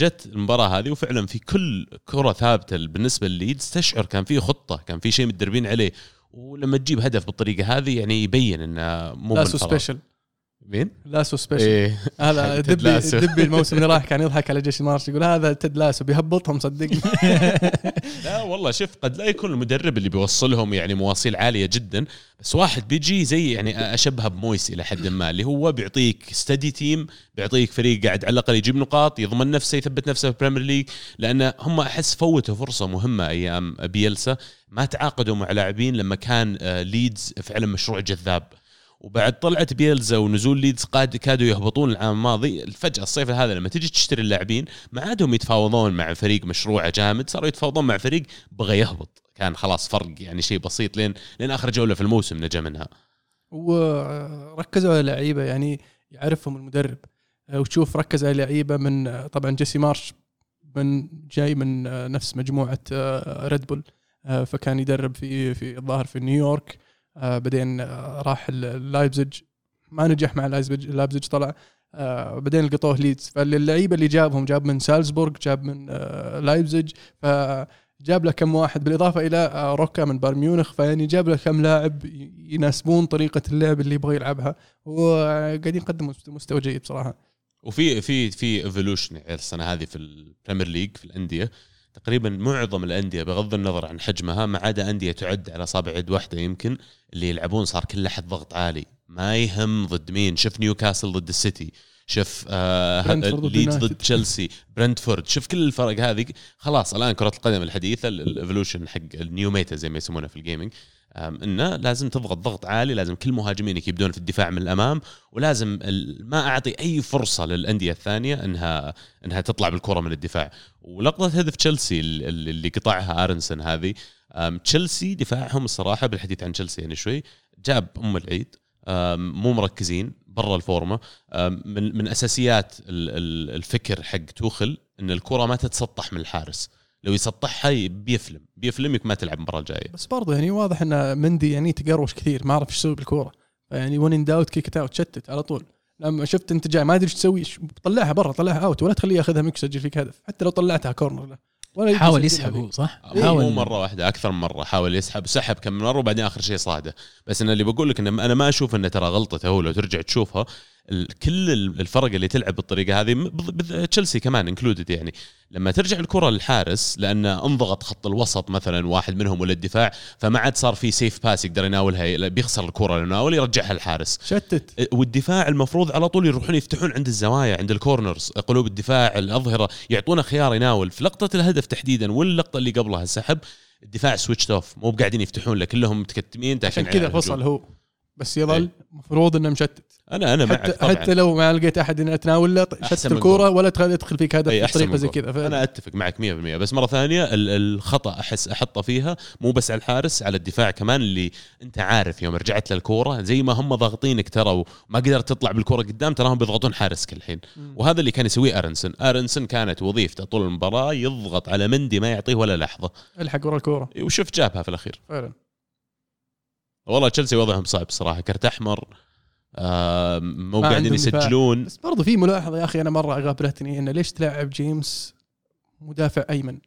جت المباراة هذه وفعلا في كل كرة ثابتة بالنسبة لليدز تشعر كان فيه خطة، كان فيه شيء متدربين عليه. ولما تجيب هدف بالطريقة هذه يعني يبين انه مو لاسو سبيشل. مين لاسو سبيشل؟ هذا دبي الموسم اللي راح كان يضحك على جيش مارش يقول هذا تيد لاسو بيهبطهم صدقني. لا والله شوف، قد لا يكون المدرب اللي بيوصلهم يعني مواصيل عالية جدا، بس واحد بيجي زي يعني أشبهها بمويس إلى حد ما، اللي هو بيعطيك ستدي تيم، بيعطيك فريق قاعد على الأقل يجيب نقاط، يضمن نفسه، يثبت نفسه في البريمير ليج. لأن هم أحس فوتوا فرصة مهمة أيام بيلسا، ما تعاقدوا مع لاعبين لما كان ليدز فعلا مشروع جذاب. وبعد طلعت بيلزا ونزول ليدز قاد كادوا يهبطون العام الماضي، الفجأة الصيف هذا لما تجي تشتري اللاعبين ما عادهم يتفاوضون مع فريق مشروعه جامد، صاروا يتفاوضون مع فريق بغى يهبط، كان خلاص فرق يعني شيء بسيط لين آخر جولة في الموسم نجا منها. وركزوا على لعيبة يعني يعرفهم المدرب، وتشوف ركز على لعيبة من طبعا جيسي مارش من جاي من نفس مجموعة ريد بول، فكان يدرب في الظاهر في نيويورك، بعدين راح لايبزج ما نجح مع لايبزج طلع، بعدين لقطوه ليدز. فاللعيبه اللي جابهم جاب من سالزبورغ، جاب من لايبزج، فجاب له كم واحد بالاضافه الى روكا من بايرن ميونخ. فيعني جاب له كم لاعب يناسبون طريقه اللعب اللي يبغى يلعبها، وقاعدين يقدموا مستوى جيد بصراحه. وفي في في ايفولوشن السنه هذه في البريمير ليج في الانديه، تقريبا معظم الأندية بغض النظر عن حجمها ما عدا أندية تعد على صابع يد واحدة يمكن اللي يلعبون صار كل أحد ضغط عالي، ما يهم ضد مين. شوف نيوكاسل ضد السيتي، شوف ليدز ضد تشيلسي، برينتفورد، شوف كل الفرق هذه. خلاص الآن كرة القدم الحديثة الإيفولوشن حق النيو ميتا زي ما يسمونه في الجيمينج، إنه لازم تضغط ضغط عالي، لازم كل مهاجمينك يبدون في الدفاع من الأمام، ولازم ما أعطي أي فرصة للأندية الثانية إنها تطلع بالكرة من الدفاع. ولقطة هدف تشيلسي اللي قطعها آرنسن هذه، تشيلسي دفاعهم الصراحة بالحديث عن تشيلسي يعني شوي جاب أم العيد، مو مركزين برا الفورمة. من أساسيات الفكر حق توخل إن الكرة ما تتسطح من الحارس، لو يسطحها بيفلمك ما تلعب المباراه الجايه. بس برضه يعني واضح ان مندي يعني تقروش كثير، ما عرف ايش يسوي بالكوره، يعني وين انداوت كيك اوت شتت على طول. لما شفت انت جاي ما ادري ايش تسوي، طلعها برا، طلعها اوت، ولا تخليه ياخذها منك يسجل فيك هدف. حتى لو طلعتها كورنر لا ولا حاول يسحبه صح، مو مره واحده، اكثر من مره حاول يسحب، سحب كم مره وبعدين اخر شيء صاده. بس انا اللي بقول لك ان انا ما اشوف انه ترى غلطته، هو لو ترجع تشوفها كل الفرق اللي تلعب بالطريقه هذه تشيلسي كمان انكلودد، يعني لما ترجع الكره للحارس لان انضغط خط الوسط مثلا واحد منهم ولا الدفاع، فما عاد صار في سيف باس يقدر يناولها، بيخسر الكره لناول يرجعها الحارس، شتت. والدفاع المفروض على طول يروحون يفتحون عند الزوايا، عند الكورنرز، قلوب الدفاع، الاظهره، يعطونا خيار يناول. في لقطه الهدف تحديدا واللقطه اللي قبلها السحب، الدفاع سويتش اوف، مو قاعدين يفتحون له، كلهم متكتمين عشان كذا فصل هو بس يظل مفروض انه مشتت. انا معك طبعا حتى لو ما لقيت احد ان اتناوله شتت الكوره ولا تدخل فيك هدف بطريقه زي كذا. انا اتفق معك 100%. بس مره ثانيه الخطا احس احطه فيها مو بس على الحارس، على الدفاع كمان، اللي انت عارف يوم رجعت للكوره زي ما هم ضاغطينك ترى وما قدرت تطلع بالكوره قدام، تراهم بيضغطون حارسك الحين. وهذا اللي كان يسويه ارنسن كانت وظيفته طول المباراه يضغط على مندي، ما يعطيه ولا لحظه الحق ورا الكوره، وشوف جابها في الاخير فعلا. والله تشيلسي وضعهم صعب صراحة، كرت أحمر، مو قاعدين يسجلون. بس برضو في ملاحظة يا أخي أنا مرة أغابلتني، إنه ليش تلعب جيمس مدافع أيمن؟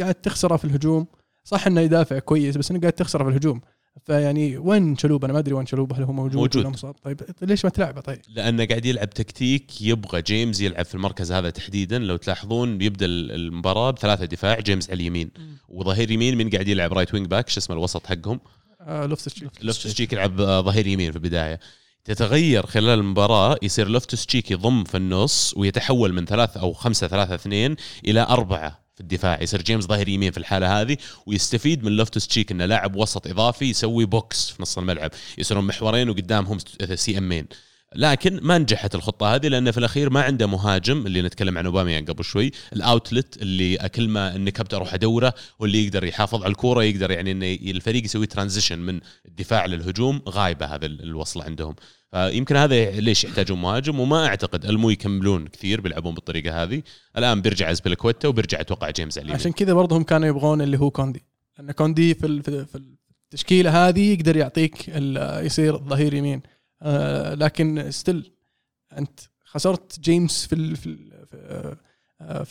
قاعد تخسره في الهجوم، صح إنه يدافع كويس بس إنه قاعد تخسره في الهجوم. فيعني وين شلوب؟ أنا ما أدري وين شلوب، هل هو موجود ولا مصاب؟ طيب ليش ما تلعبه؟ طيب لأنه قاعد يلعب تكتيك يبغى جيمس يلعب في المركز هذا تحديدا. لو تلاحظون يبدأ المباراة ب3 دفاع، جيمس على اليمين وظهير يمين من قاعد يلعب رايت وينج باك، شو اسمه الوسط حقهم، لوفتوس تشيك يلعب ظهير يمين في البداية. تتغير خلال المباراة، يصير لوفتوس تشيك يضم في النص ويتحول من 3 أو 5-3-2 إلى 4 في الدفاع، يصير جيمس ظهير يمين في الحالة هذه، ويستفيد من لوفتوس تشيك إنه لاعب وسط إضافي يسوي بوكس في نص الملعب، يصيرون محورين وقدامهم CM. لكن ما نجحت الخطة هذه لأنه في الأخير ما عنده مهاجم، اللي نتكلم عن أوباميان قبل شوي، الأوتلت اللي أكل ما إنك أبدأ أروح أدوره، واللي يقدر يحافظ على الكرة، يقدر يعني إن الفريق يسوي ترانزيشن من الدفاع للهجوم، غايبة هذا الوصل عندهم. فيمكن هذا ليش يحتاجون مهاجم، وما أعتقد المو يكملون كثير بيلعبون بالطريقة هذه. الآن بيرجع أزبيلكويتا وبيرجع توقع جيمس عليهم، عشان كذا برضه هم كانوا يبغون اللي هو كوندي، أن كوندي في التشكيلة هذه يقدر يعطيك يصير ظهير يمين. لكن ستيل أنت خسرت جيمس في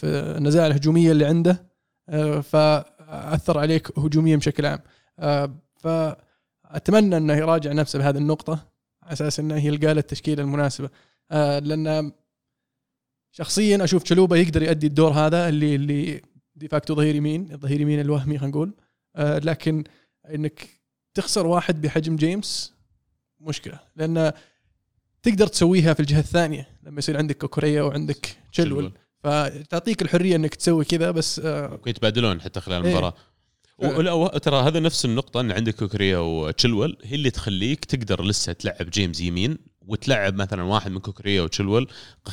النزاعة الهجومية اللي عنده، فأثر عليك هجوميا بشكل عام. فأتمنى أنه يراجع نفسه بهذه النقطة على أساس أنه يلقى له التشكيلة المناسبة، لأن شخصيا أشوف تشلوبة يقدر يؤدي الدور هذا اللي دي فاكتو ظهير يمين، الظهير يمين الوهمي خلينا نقول. لكن أنك تخسر واحد بحجم جيمس مشكلة، لأن تقدر تسويها في الجهة الثانية لما يصير عندك كوكوريا وعندك تشيلول، فتعطيك الحرية إنك تسوي كذا. بس يتبادلون حتى خلال المباراة. ترى هذا نفس النقطة، إن عندك كوكوريا وتشيلول هي اللي تخليك تقدر لسه تلعب جيمس يمين، وتلعب مثلا واحد من كوكوريا وتشيلول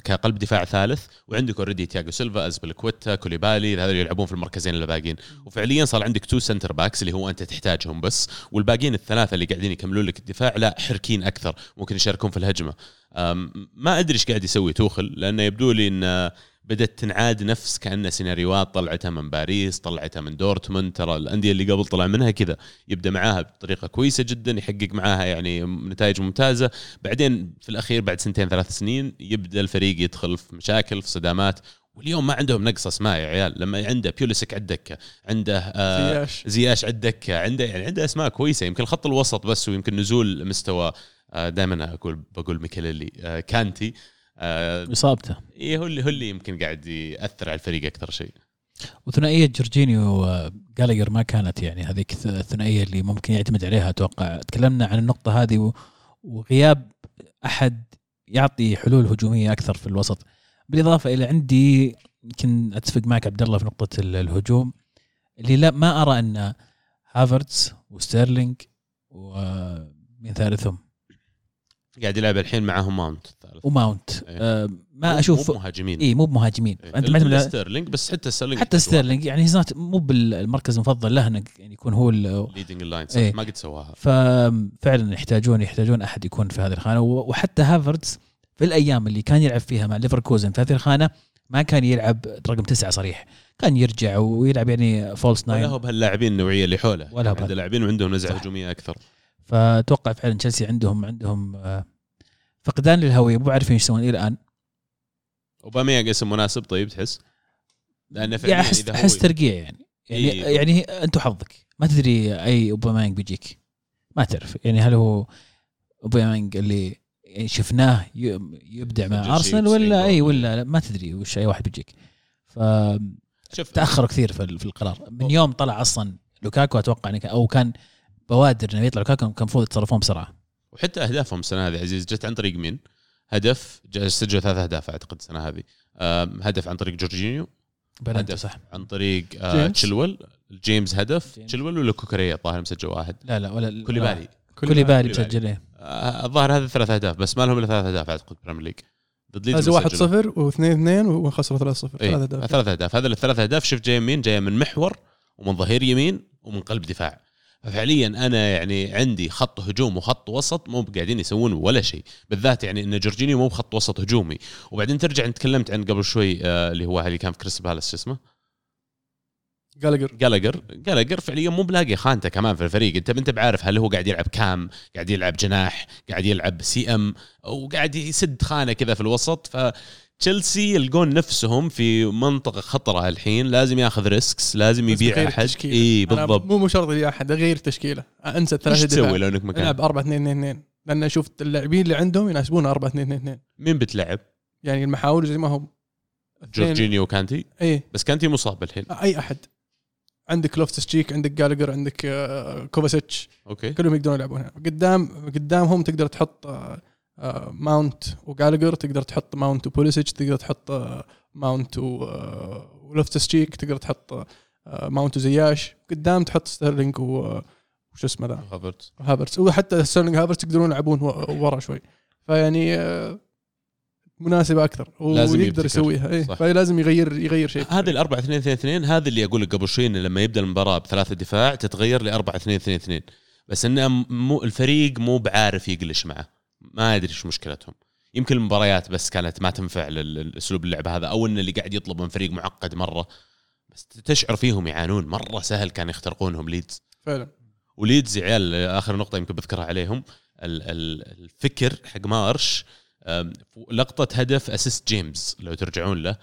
كقلب دفاع ثالث، وعندك اوريدي تياغو سيلفا، أزبيلكويتا، كوليبالي، هذول يلعبون في المركزين الباقيين. وفعليا صار عندك 2 سنتر باكس اللي هو انت تحتاجهم بس، والباقيين الثلاثه اللي قاعدين يكملون لك الدفاع لا حركين اكثر، ممكن يشاركون في الهجمه. ما ادري ايش قاعد يسوي توخل، لانه يبدو لي ان بدت تنعاد نفس كأن سيناريوهات طلعتها من باريس، طلعتها من دورتموند، ترى الأندية اللي قبل طلع منها كذا، يبدأ معاها بطريقة كويسة جدا، يحقق معاها يعني نتائج ممتازة، بعدين في الأخير بعد 2-3 سنين يبدأ الفريق يدخل في مشاكل، في صدامات. واليوم ما عندهم نقص اسماء يا عيال، لما عنده بيوليسك عدكة، عنده زياش عدكة، عنده يعني عنده اسماء كويسة. يمكن خط الوسط بس، ويمكن نزول مستوى دائما بقول ميكيليلي كانتي إصابته هو اللي يمكن قاعد يأثر على الفريق أكثر شيء. وثنائية جورجينيو وغالاجر ما كانت يعني هذيك الثنائية اللي ممكن يعتمد عليها. أتوقع تكلمنا عن النقطة هذه، وغياب أحد يعطي حلول هجومية أكثر في الوسط. بالإضافة إلى عندي يمكن أتفق معك عبد الله في نقطة الهجوم، اللي لا ما أرى أن هافرتز وستيرلينج ومن ثالثهم قاعد يلعب الحين معهم ماونت الثالث وماونت أيه. ما اشوف مهاجمين، اي مو مهاجمين أيه. انت معتمد على ستيرلينج بس، حتى ستيرلينج يعني هيزنات مو بالمركز المفضل له انه يعني يكون هو الليدنج اللاين أيه. ما قد سواها، ففعلا يحتاجون احد يكون في هذه الخانه. وحتى هافرتز في الايام اللي كان يلعب فيها مع ليفركوزن في هذه الخانه ما كان يلعب رقم 9 صريح، كان يرجع ويلعب يعني فولس ناين، ولا هو بهاللاعبين النوعيه اللي حوله، هذول لاعبين وعندهم نزعه هجوميه اكثر. فتوقع فعلا تشيلسي عندهم فقدان للهوية، مو عارفين ايش يسوون الان. اوباميانغ اسم مناسب طيب تحس، لانه فعلا اذا حس ترقيع يعني انت حظك ما تدري اي اوباميانغ بيجيك، ما تعرف يعني هل هو اوباميانغ اللي شفناه يبدع مع ارسنال ولا اي ولا ما تدري وش اي واحد بيجيك. ف تاخروا كثير في القرار من يوم طلع اصلا لوكاكو. اتوقع انه او كان بوادر انه يطلع لوكاكو، كان المفروض يتصرفون بسرعه. وحتى اهدافهم السنه هذه عزيز جت عن طريق مين؟ هدف سجلوا 3 أهداف اعتقد السنه هذه، هدف عن طريق جورجينيو، هدف صح عن طريق تشيلول، جيمس هدف تشيلول، ولا كوكريا طاهر مسجل واحد، لا ولا كوليبالي مسجله، الظاهر هذا ثلاث أهداف بس ما لهم إلا ثلاث أهداف أعتقد بريمير ليج. هذا 1-0 و2-2 وخسروا 3-0. ثلاث أهداف، هذا الثلاث أهداف شوف جاي منين؟ جاي من محور ومن ظهير يمين ومن قلب دفاع. ففعليا أنا يعني عندي خط هجوم وخط وسط مو قاعدين يسوون ولا شيء، بالذات يعني إن جورجينيو مو بخط وسط هجومي. وبعدين ترجع أنت تكلمت عن قبل شوي اللي هو اللي كان في كريستال بالاس اسمه جالجر فعليا مو بلاقي خانته كمان في الفريق. انت بعارف هل هو قاعد يلعب كام، قاعد يلعب جناح، قاعد يلعب سي ام، وقاعد يسد خانه كذا في الوسط. فتشيلسي يلقون نفسهم في منطقه خطره الحين، لازم ياخذ ريسكس، لازم يبيع احد. اي بالضبط، مو شرط يبيع احد، غير تشكيله. انسى ثلاثه دفاع، العب 4-2-2-2 لان شفت اللاعبين اللي عندهم يناسبون 4-2-2-2. مين بتلعب يعني المحاور زي ما هم؟ جورجينيو كانتي. ايه بس كانتي مصاب الحين. اي احد عندك، لوفتس تشيك، عندك جالجر، عندك كوفاسيتش، كلهم يقدرون يلعبون هنا. قدامهم تقدر تحط ماونت وجالجر، تقدر تحط ماونت وبوليسيتش، تقدر تحط ماونت ولوفتس تشيك، تقدر تحط ماونت وزياش. قدام تحط ستيرلينج وش اسمه ذا، هافرتس، وحتى ستيرلينج هافرتس يقدرون يلعبون ورا شوي. فيعني مناسبة أكثر ويقدر يسويها. إيه فلازم يغير شيء. هذه 4-2-2-2 هذا اللي أقولك قبل شوي، إن لما يبدأ المباراة بثلاثة دفاع تتغير 4-2-2-2. بس إنه الفريق مو بعارف يقلش معه، ما أدري إيش مشكلتهم. يمكن المباريات بس كانت ما تنفع للأسلوب اللعب هذا، أو إن اللي قاعد يطلب من فريق معقد مرة. بس تشعر فيهم يعانون مرة، سهل كان يخترقونهم ليدز فعلا. وليدز عيال آخر نقطة يمكن بذكرها عليهم، الفكر حق مارش، لقطة هدف أسيست جيمس لو ترجعون له،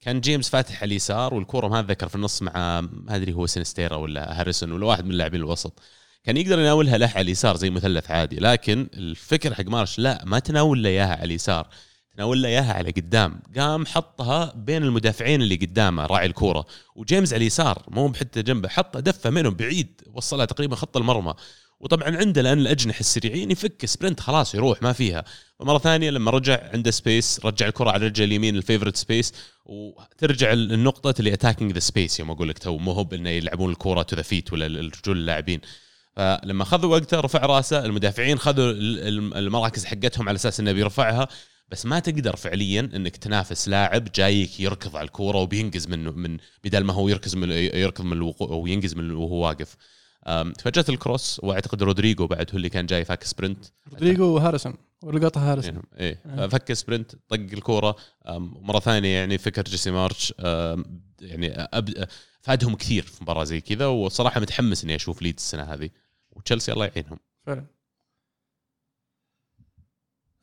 كان جيمس فاتح على اليسار والكرة ما أتذكر في النص مع ما أدري هو سينستيرا ولا هاريسون ولا واحد من اللاعبين الوسط، كان يقدر يناولها له على اليسار زي مثلث عادي. لكن الفكر حق مارش لا، ما تناول له إياها على اليسار، تناول له إياها على قدام، قام حطها بين المدافعين اللي قدامه راعي الكرة، وجيمس على اليسار مو حتى جنبه، حطها دفة منهم بعيد وصلها تقريبا خط المرمى. وطبعا عنده لأن الأجنحة السريعين يفك سبرنت خلاص يروح ما فيها. مرة ثانية لما رجع عنده سبيس، رجع الكرة على رجل اليمين، الفيفوريت سبيس، وترجع النقطة اللي attacking the space يوم أقول لك تو، مو هو إنه يلعبون الكرة to the feet ولا الرجل اللاعبين. فلما خذوا وقته رفع راسه، المدافعين خذوا المراكز حقتهم على أساس إنه بيرفعها، بس ما تقدر فعليا إنك تنافس لاعب جايك يركض على الكرة وبينجز منه، من بدل ما هو يركض من الوقوع وينجز من وهو واقف. فجأة الكروس، واعتقد رودريجو بعد هو اللي كان جاي فاك سبرنت، رودريجو وهارسون ولقطها هارسون. إيه فك سبرنت، طق الكورة مرة ثانية. يعني فكر جيسي مارش يعني فادهم كثير في مباراة زي كذا، وصراحة متحمس إني أشوف ليدز السنة هذه، وتشيلسي الله يعينهم فعلا.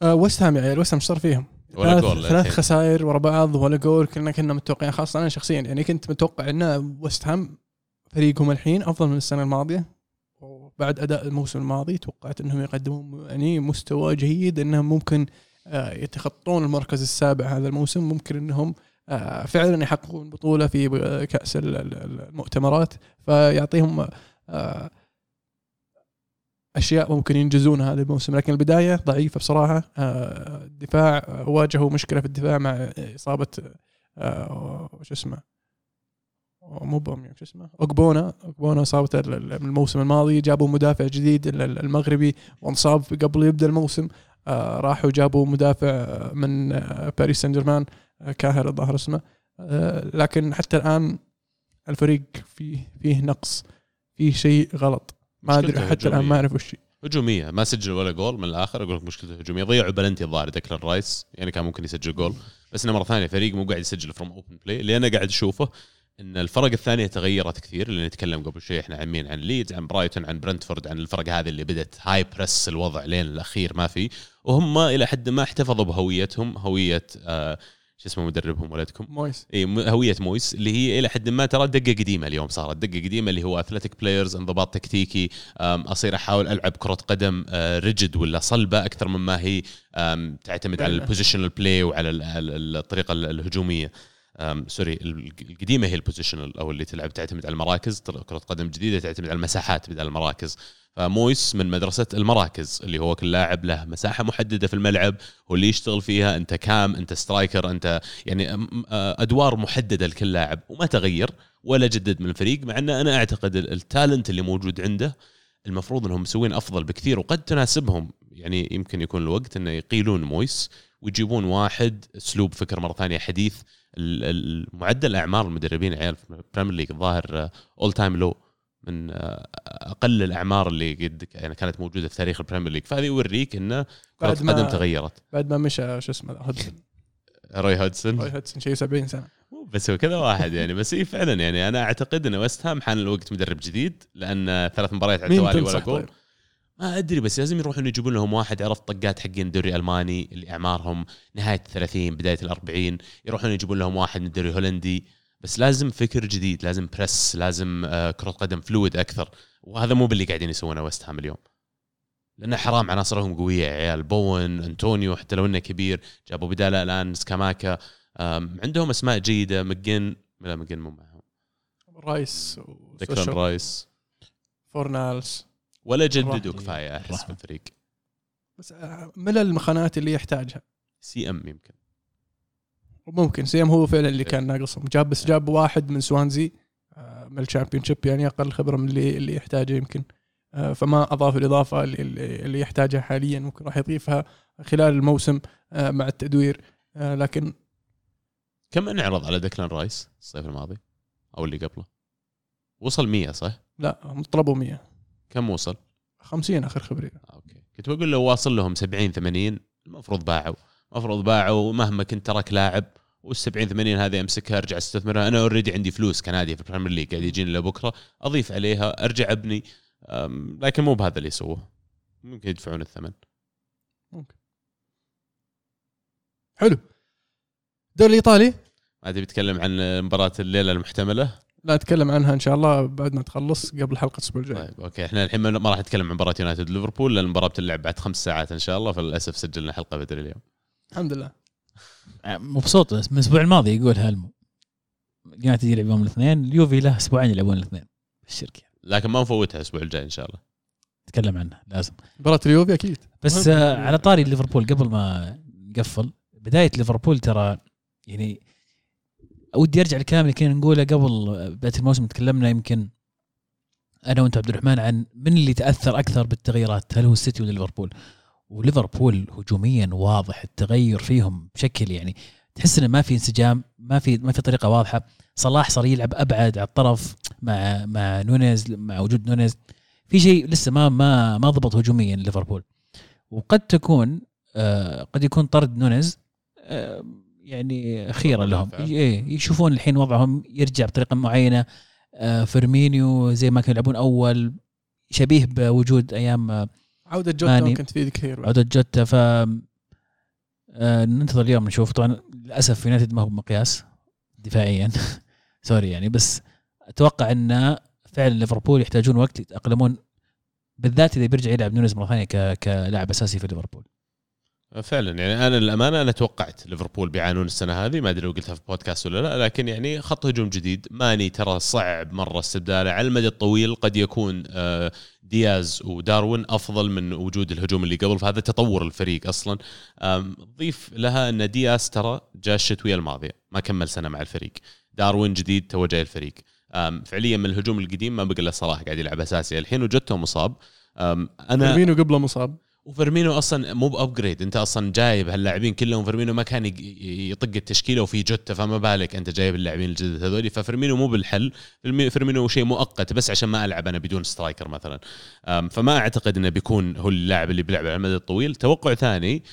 وستهام يا عيال، وستهام صار فيهم ثلاث خسائر ورا بعض ولا جول. كنا متوقعين، خاصة أنا شخصيا يعني كنت متوقع إن وستهام فريقهم الحين أفضل من السنة الماضية، وبعد أداء الموسم الماضي توقعت أنهم يقدمون يعني مستوى جيد، أنهم ممكن يتخطون المركز السابع هذا الموسم، ممكن أنهم فعلا يحققون بطولة في كأس المؤتمرات، فيعطيهم أشياء ممكن ينجزونها هذا الموسم. لكن البداية ضعيفة بصراحة. الدفاع واجهوا مشكلة في الدفاع مع إصابة وش اسمه أقبونا صابته الموسم الماضي. جابوا مدافع جديد المغربي وانصاب قبل يبدأ الموسم. راحوا جابوا مدافع من باريس سان جيرمان، كاهر الظاهر اسمه. لكن حتى الآن الفريق فيه نقص، فيه شيء غلط، ما أدري حتى الآن ما أعرف وش. هجومية، ما سجل ولا جول من الآخر. أقول لك مشكلة هجومية. ضيعوا بلنتي الظاهر دكلا الرايس، يعني كان ممكن يسجل جول، بس أنا مرة ثانية فريق مو قاعد يسجل from open play. اللي أنا قاعد أشوفه إن الفرق الثانية تغيرت كثير، اللي نتكلم قبل شوي إحنا عمين عن ليدز، عن برايتون، عن برينتفورد، عن الفرق هذه اللي بدت هاي بريس الوضع لين الأخير ما في، وهم إلى حد ما احتفظوا بهويتهم، هوية شو اسمه مدربهم ولدكم مويس. إيه هوية مويس، اللي هي إلى حد ما ترى دقة قديمة. اليوم صارت دقة قديمة اللي هو أثليتيك بلايرز، انضباط تكتيكي، أصير أحاول ألعب كرة قدم ريجد ولا صلبة أكثر مما هي تعتمد على البوزيشنال بلاي وعلى الطريقة الهجومية. القديمة هي البوزيشنال أو اللي تلعب تعتمد على المراكز. كرة قدم جديدة تعتمد على المساحات بدل المراكز. فمويس من مدرسة المراكز، اللي هو كل لاعب له مساحة محددة في الملعب هو اللي يشتغل فيها. أنت كام، أنت سترايكر، أنت يعني أدوار محددة لكل لاعب، وما تغير ولا جدد من الفريق. مع أن أنا أعتقد التالنت اللي موجود عنده المفروض انهم مسوين افضل بكثير، وقد تناسبهم يعني يمكن يكون الوقت انه يقيلون مويس ويجيبون واحد اسلوب فكر مره ثانيه حديث. المعدل اعمار المدربين عيال في البريمير ليج الظاهر اول تايم لو، من اقل الاعمار اللي قد يعني كانت موجوده في تاريخ البريمير ليج. فهذه يوريك انه كرة القدم تغيرت بعد ما مشى شو اسمه هودسون، روي هودسون. روي هودسون شيء 70 سنه بس هو كذا واحد يعني. بس إيه فعلا يعني انا اعتقد ان ويست هام حان الوقت مدرب جديد، لان 3 مباريات على التوالي ولا جول ما ادري، بس لازم يروحون يجيبون لهم واحد عرف طقات حقين الدوري الالماني اللي اعمارهم نهايه 30 بدايه 40، يروحون يجيبون لهم واحد من الدوري الهولندي. بس لازم فكر جديد، لازم بريس، لازم كرة قدم فلويد اكثر، وهذا مو باللي قاعدين يسوونه ويست هام اليوم، لأنه حرام عناصرهم قويه يا عيال. بوين، انطونيو حتى لو انه كبير، جابوا بداله الان سكاماكا، عندهم اسماء جيده. مجن لا مجن مو معهم، رايس وسوشو رايس فورنالز ولا جددوا كفايه احس في الفريق، بس ملل المخانات اللي يحتاجها. سي ام يمكن، وممكن سي ام هو فعلا اللي كان ناقصهم. جاب بس جاب واحد من سوانزي من الشامبيونشيب، يعني اقل خبره من اللي يحتاجه يمكن، فما أضاف الإضافة اللي يحتاجها حاليا، ممكن راح يضيفها خلال الموسم مع التدوير. لكن كم انعرض على ديكلان رايس الصيف الماضي أو اللي قبله؟ وصل 100 صح؟ لا هم طلبوا 100. كم وصل؟ 50 آخر خبري. أوكي كنت بقول لو واصل لهم 70-80 المفروض باعوا، المفروض باعوا. مهما كنت ترك لاعب وال70-80 هذه أمسكها أرجع استثمرها. أنا أوريدي عندي فلوس كنادي في البريمير ليج قاعد يجيني لبكرة، أضيف عليها أرجع أبني. لكن مو بهذا اللي يسووه، ممكن يدفعون الثمن. ممكن. حلو. الدوري الإيطالي عادي بتكلم عن مباراة الليلة المحتملة، لا أتكلم عنها إن شاء الله بعد ما تخلص قبل حلقة الأسبوع الجاي. طيب أوكي، إحنا الحين ما راح نتكلم عن مباراة يونايتد ليفربول، لأن المباراة بتلعب بعد 5 ساعات إن شاء الله. فللأسف سجلنا حلقة بدري اليوم الحمد لله. مبسوط من الأسبوع الماضي يقول هالمو يونايتد يلعب يوم الاثنين، اليوفي له أسبوعين يلعبون الاثنين الشركة، لكن ما نفوتها الأسبوع الجاي إن شاء الله نتكلم عنها. لازم مباراة اليوفي أكيد. بس على طاري ليفربول قبل ما نقفل، بداية ليفربول ترى يعني أودي أرجع الكلام اللي كنا نقوله قبل بداية الموسم. تكلمنا يمكن أنا وأنت عبد الرحمن عن من اللي تأثر أكثر بالتغييرات، هل هو السيتي ولا ليفربول؟ وليفربول هجوميا واضح التغير فيهم بشكل يعني تحس إنه ما في انسجام، ما في طريقة واضحة. صلاح صار يلعب أبعد على الطرف مع نونيز، مع وجود نونيز في شيء لسه ما ضبط هجوميا ليفربول. وقد تكون قد يكون طرد نونيز يعني خيرة لهم، يشوفون الحين وضعهم يرجع بطريقة معينة. فيرمينيو زي ما كانوا يلعبون أول شبيه بوجود أيام عودة جوتا، كنت فيه كثير عودة جوتا. ف ننتظر اليوم نشوف. طبعا للأسف يونايتد ما هو بمقياس دفاعيا سوري يعني، بس أتوقع أن فعلا ليفربول يحتاجون وقت يتأقلمون، بالذات إذا بيرجع يلعب نونيز مرة ثانية كلاعب أساسي في ليفربول. فعلا يعني أنا للأمانة أنا توقعت ليفربول بيعانون السنة هذه، ما أدري لو قلتها في بودكاست ولا لا، لكن يعني خط هجوم جديد ماني ترى صعب مرة استبداله على المدى الطويل. قد يكون دياز وداروين أفضل من وجود الهجوم اللي قبل، فهذا تطور الفريق أصلا. ضيف لها أن دياز ترى جاء الشتوية الماضية ما كمل سنة مع الفريق، داروين جديد توجه الفريق. فعليا من الهجوم القديم ما بقى له صلاح قاعد يلعب أساسي الحين، وجدته مصاب. أنا فيرمينو قبله مصاب، وفيرمينو أصلا مو بأبجريد، أنت أصلا جايب هاللاعبين كلهم. فيرمينو ما كان يطق التشكيلة وفي جوتا، فما بالك أنت جايب اللاعبين الجدد هذولي. ففيرمينو مو بالحل، فيرمينو شيء مؤقت بس عشان ما ألعب أنا بدون سترايكر مثلا. فما أعتقد أنه بيكون هو اللاعب اللي بيلعب على المدى الطويل. توقع ثاني،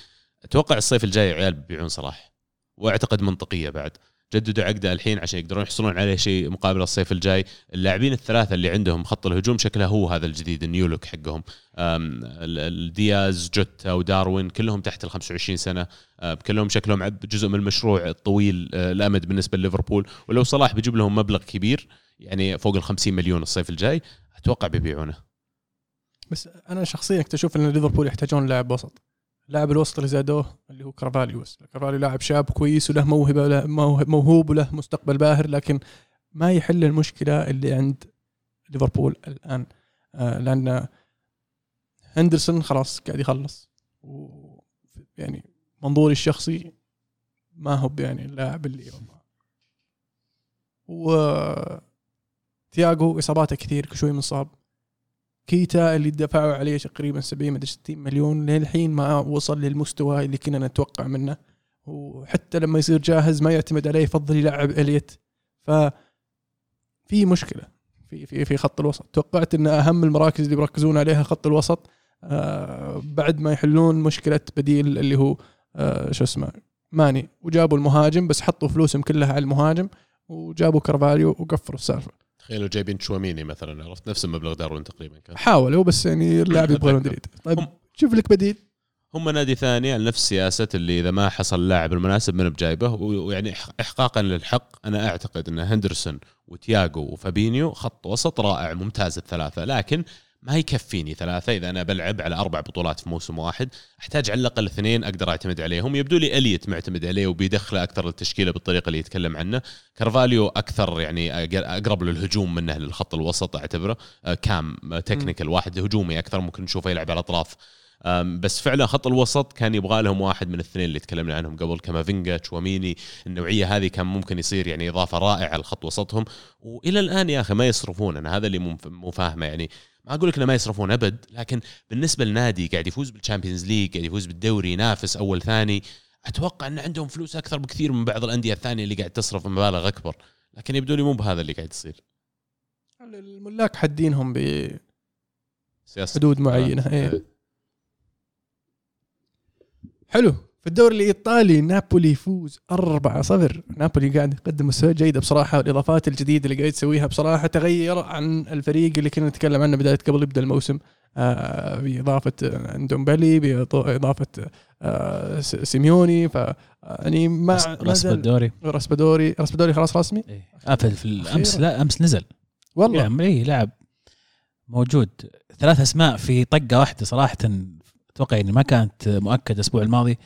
أتوقع الصيف الجاي عيال بيبيعون صلاح، وأعتقد منطقية بعد جددوا عقده الحين عشان يقدرون يحصلون عليه شيء مقابل الصيف الجاي. اللاعبين الثلاثة اللي عندهم خط الهجوم شكله هو هذا الجديد النيولوك حقهم، الدياز جوتا وداروين كلهم تحت 25 سنة، كلهم شكلهم جزء من المشروع الطويل الأمد بالنسبة لليفربول. ولو صلاح بيجيب لهم مبلغ كبير يعني فوق 50 مليون الصيف الجاي أتوقع بيبيعونه. بس أنا شخصيا اكتشف أن ليفربول يحتاجون لاعب وسط. لاعب الوسط اللي زادوه اللي هو كارفاليو لاعب شاب كويس وله موهبة وله موهوب وله مستقبل باهر، لكن ما يحل المشكلة اللي عند ليفربول الآن. لأن هندرسون خلاص قاعد يخلص، ويعني منظوري الشخصي ما هو يعني اللاعب اللي والله. وتياغو إصاباته كثير، كل شوي مصاب. كيتا اللي دفعوا عليه تقريبا 70 مليون للحين ما وصل للمستوى اللي كنا نتوقع منه، وحتى لما يصير جاهز ما يعتمد عليه، يفضل يلعب اليت. ففي مشكلة في خط الوسط. توقعت ان اهم المراكز اللي بيركزون عليها خط الوسط بعد ما يحلون مشكلة بديل اللي هو شو اسمه ماني، وجابوا المهاجم بس حطوا فلوسهم كلها على المهاجم، وجابوا كارفاليو وقفروا السالفة. تخيلوا جايبين تشواميني مثلا، عرفت نفس المبلغ دارون تقريبا كان، حاولوا بس يعني اللاعب يبغى مدريد. طيب شوف لك بديل. هم نادي ثاني على نفس سياسة اللي إذا ما حصل اللاعب المناسب من بجايبه، ويعني إحقاقا للحق أنا أعتقد أن هندرسون وتياغو وفابينيو خط وسط رائع ممتاز الثلاثة، لكن ما يكفيني ثلاثة إذا أنا بلعب على 4 بطولات في موسم واحد. أحتاج على الأقل 2 أقدر أعتمد عليهم. يبدو لي إليت معتمد عليه وبيدخله أكثر للتشكيلة بالطريقة اللي يتكلم عنه. كارفاليو أكثر يعني أقرب للهجوم منه للخط الوسط أعتبره. كام تكنيكال واحد هجومي أكثر، ممكن نشوفه يلعب على أطراف. بس فعلا خط الوسط كان يبغى لهم واحد من الاثنين اللي تكلمنا عنهم قبل، كامافينجا، تشواميني. النوعية هذه كان ممكن يصير يعني إضافة رائعة لخط وسطهم، وإلى الآن يا أخي ما يصرفون. أنا هذا اللي مو فاهمه، يعني ما أقول لك إنه ما يصرفون أبد، لكن بالنسبة للنادي قاعد يفوز بالشامبيونز ليج، قاعد يفوز بالدوري، ينافس أول ثاني، أتوقع أن عندهم فلوس أكثر بكثير من بعض الأندية الثانية اللي قاعد تصرف مبالغ أكبر، لكن يبدو لي مو بهذا اللي قاعد يصير. الملاك حدينهم بحدود معينة. حلو. في الدوري الإيطالي نابولي يفوز 4-0. نابولي قاعد يقدم مستوى جيد بصراحة، والإضافات الجديدة اللي قاعد يسويها بصراحة تغير عن الفريق اللي كنا نتكلم عنه بداية قبل يبدأ الموسم، بإضافة ندومبلي، بإضافة سيميوني، فأني ما راسبادوري خلاص رسمي قفل في الأمس، لا أمس نزل والله يعني لاعب موجود. 3 أسماء في طقة واحدة صراحة أتوقع إن ما كانت مؤكد الأسبوع الماضي،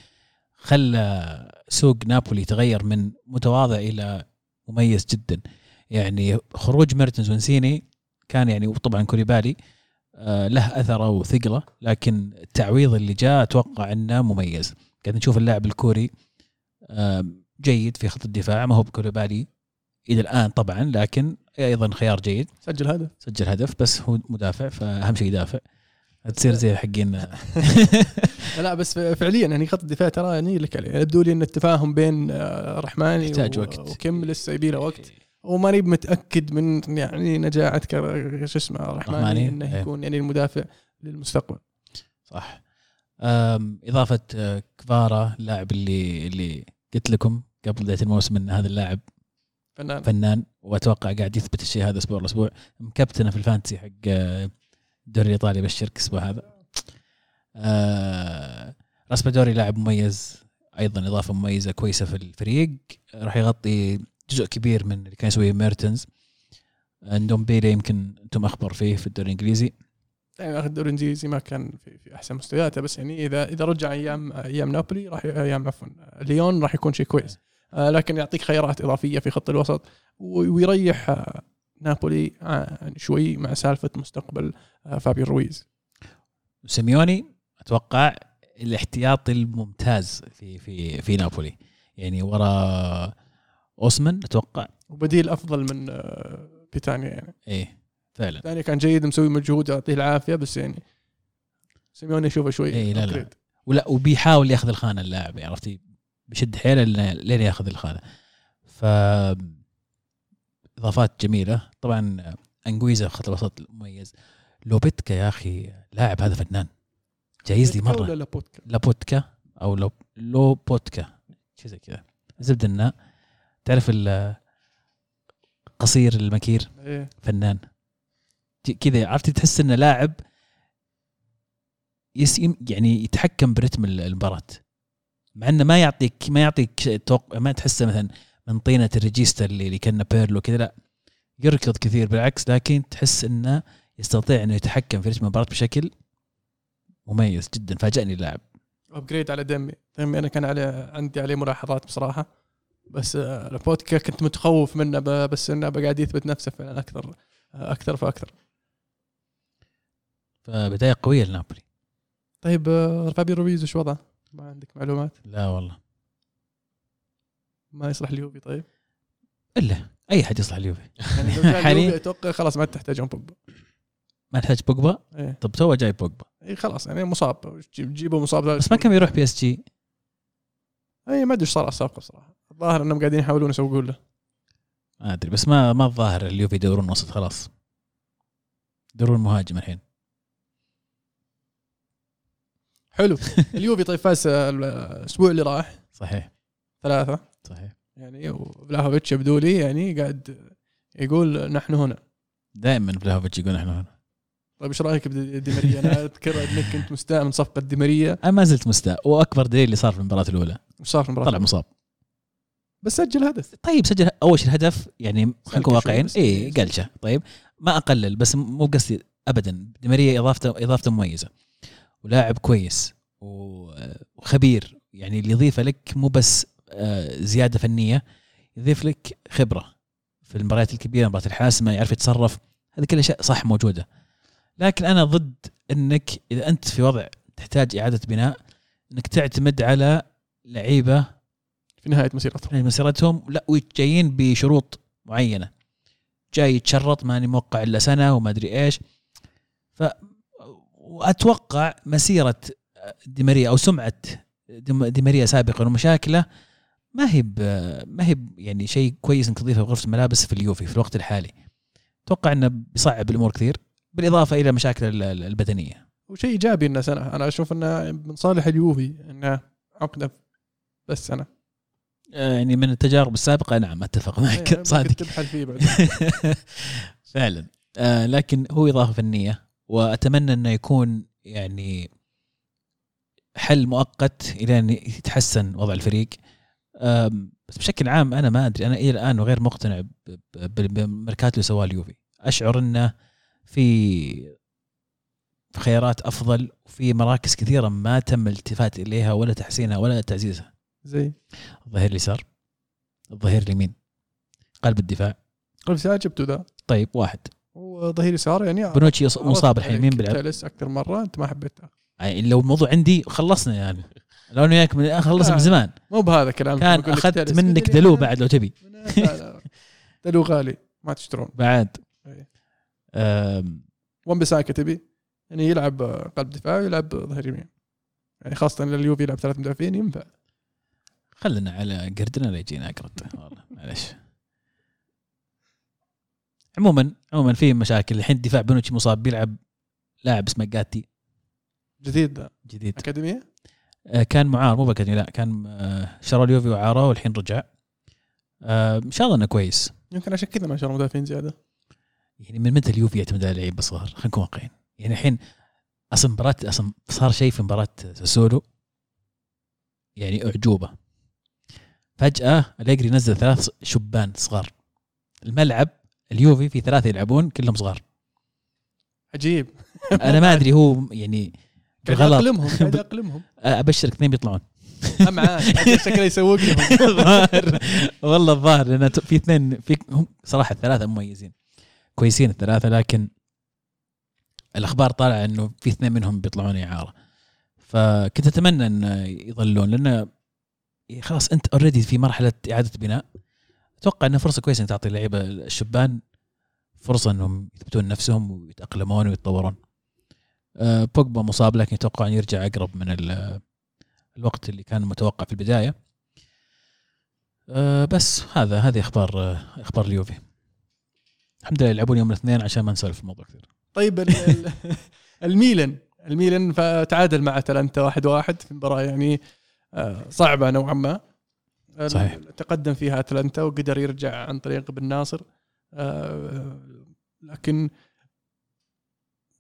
خلى سوق نابولي تغير من متواضع إلى مميز جدا. يعني خروج ميرتنز ونسيني كان يعني، وطبعا كوليبالي له أثره وثقله، لكن التعويض اللي جاء أتوقع إنه مميز. قاعد نشوف اللاعب الكوري جيد في خط الدفاع، ما هو بكوليبالي إلى الآن طبعا، لكن أيضا خيار جيد. سجل هدف بس هو مدافع، فأهم شيء يدافع، هتصير زي حقين لا بس فعليا يعني خط الدفاع ترى يعني لك عليه. يبدو لي ان التفاهم بين رحماني وكم لسه يبي له وقت، وما نيب متاكد من يعني نجاعه شو اسمه رحماني انه يكون يعني المدافع للمستقبل. صح. اضافه كفارا، اللاعب اللي قلت لكم قبل بدايه الموسم ان هذا اللاعب فنان واتوقع قاعد يثبت الشيء هذا اسبوع لاسبوع. مكابتنه في الفانتسي حق الدوري الإيطالي بالشركة الأسبوع هذا. راسبادوري لاعب مميز أيضا، إضافة مميزة كويسة في الفريق، راح يغطي جزء كبير من اللي كان يسويه ميرتنز. ندومبيلي يمكن أنتم أخبر فيه في الدوري الإنجليزي، يعني الدوري الإنجليزي ما كان في أحسن مستوياته، بس يعني إذا رجع أيام نابولي راح ليون راح يكون شيء كويس، لكن يعطيك خيارات إضافية في خط الوسط ويريح نابولي شوي مع سالفة مستقبل فابيان رويز. سيميوني أتوقع الاحتياط الممتاز في نابولي، يعني وراء أوسمن أتوقع، وبديل أفضل من بيتانيا يعني. إيه فعلا بيتانيا كان جيد، مسوي مجهود يعطيه العافية، بس يعني سيميوني شوفه شوي إيه لا وبيحاول يأخذ الخانة اللاعب، عرفتي بشد حيله لين يأخذ الخانة. إضافات جميلة طبعا. أنجويزا خط الوسط مميز. لوبيتكا يا أخي لاعب، هذا فنان جايز لي مرة. لابوتكا أو لوبوتكا شيء زي كذا. زبد النا تعرف القصير المكير إيه. فنان كذا، عرفت تحس إنه لاعب يعني يتحكم برتم المباراة، مع إنه ما يعطيك ما تحسه مثلا من طينة الريجيستا اللي كان بيرلو كذا، لا يركض كثير بالعكس، لكن تحس انه يستطيع انه يتحكم في رتم المباراة بشكل مميز جدا. فاجأني اللاعب. ابجريد على دمي انا كان عندي عليه ملاحظات بصراحة، بس لابوتكا كنت متخوف منه، بس انه قاعد يثبت نفسه فعلا اكثر فاكثر، فبداية قوية لنابولي. طيب فابيان رويز وش وضعه؟ ما عندك معلومات؟ لا والله ما يصلح اليوفي. طيب إلا أي حد يصلح اليوفي يعني حاليا أتوقع خلاص ما تحتاجهم بوجبا. ما نحتاج بوجبا. إيه. طب تو جاي بوجبا اي خلاص يعني مصاب جيبوا مصاب بس ما كان يروح بي اس جي. اي ما ادري ايش صار على الصفقه صراحه. الظاهر انهم قاعدين يحاولون يسوقون له ما ادري بس ما الظاهر اليوفي يدورون وسط خلاص يدورون مهاجم الحين. حلو. اليوفي طيب فاز الاسبوع اللي راح صحيح 3 صحيح يعني. وفلاهوفيتش يبدو لي يعني قاعد يقول نحن هنا دائما. فلاهوفيتش يقول نحن هنا. طيب ايش رايك بديماريا؟ انا اذكر انك كنت مستاء من صفقه ديماريا. انا ما زلت مستاء واكبر دليل اللي صار في المباراه الاولى صار في المباراه طلع مصاب بس سجل هدف. طيب سجل اول شيء الهدف يعني خلينا نكون واقعيين اي قلشه. طيب ما اقلل بس مو قصدي ابدا. ديماريا اضافته مميزه ولاعب كويس وخبير يعني اللي يضيفه لك مو بس زياده فنيه يضيف لك خبره في المباريات الكبيره مباريات الحاسمه يعرف يتصرف. هذه كل شيء صح موجوده لكن انا ضد انك اذا انت في وضع تحتاج اعاده بناء انك تعتمد على لعيبه في نهايه مسيرتهم لا وجايين بشروط معينه جاي يتشرط ماني موقع الا سنه وما ادري ايش. واتوقع مسيره ديماريا او سمعه ديماريا سابقا ومشاكله ما هي يعني شيء كويس انك تضيفه غرفه الملابس في اليوفي في الوقت الحالي. اتوقع انه بيصعب الامور كثير بالاضافه الى مشاكل البدنيه. وشيء ايجابي انه سنه انا اشوف انه من صالح اليوفي انه عقده بس سنه يعني من التجارب السابقه. نعم اتفق معك يعني صادق تبحث فيه بعد فعلا لكن هو اضافه فنيه واتمنى انه يكون يعني حل مؤقت الى ان يتحسن وضع الفريق. بس بشكل عام انا ما ادري انا الى الان وغير مقتنع بالميركاتو اللي سواه اليوفي. اشعر انه في خيارات أفضل وفي مراكز كثيرة ما تم الالتفات إليها ولا تحسينها ولا تعزيزها زي الظهير اليسار الظهير اليمين قلب الدفاع قلب الدفاع جبته ذا. طيب واحد وظهير يسار يعني بنوتشي مصاب الحين مين بالعب أكثر مرة أنت ما حبيتها يعني لو الموضوع عندي خلصنا يعني لو أنه ياك من خلصنا من زمان مو بهذا كلام كان أخذت منك دلو بعد لو تبي دلو غالي ما تشترون بعد وان بساكة تبي يعني يلعب قلب دفاع ويلعب ظهير يمين يعني خاصة لليوفي يلعب 3 مدافعين ينفع. خلنا على قردنا لا يجينا قردته والله معلش. عموما في مشاكل الحين. الدفاع بنوتشي مصاب بيلعب لاعب اسمه جاتي جديد أكاديمية كان معار مو بأكاديمية لا كان شرى اليوفي وعاره والحين رجع إن شاء الله إنه كويس. يمكن عشان كذا ما شرى مدافعين زيادة يعني من متى اليوفي يعتمد على لعيبه صغار خلينا نكون واقعيين يعني الحين اصلا صار شيء في مباراه ساسولو يعني اعجوبه فجاه اليجري نزل 3 شبان صغار الملعب. اليوفي في 3 يلعبون كلهم صغار عجيب انا ما ادري هو يعني بغلط اقلمهم ابشرك 2 بيطلعون معاه شكله يسوق والله الظاهر لان في 2 في هم صراحه 3 مميزين كويسين 3 لكن الأخبار طالعة إنه في 2 منهم بيطلعون إعارة فكنت أتمنى إنه يظلون لأنه خلاص أنت أوريدي في مرحلة إعادة بناء. أتوقع إنه فرصة كويسة إن تعطي اللعيبة الشبان فرصة إنهم يثبتون نفسهم ويتأقلمون ويتطورون. بوجبا مصاب لكن أتوقع إنه يرجع أقرب من الوقت اللي كان متوقع في البداية. بس هذه أخبار اليوفي. الحمد لله يلعبون يوم الاثنين عشان ما نسولف الموضوع كثير. طيب الميلان فتعادل مع أتلانتا 1-1 في مباراة يعني صعبة نوعا ما صحيح. تقدم فيها أتلانتا وقدر يرجع عن طريق بن ناصر لكن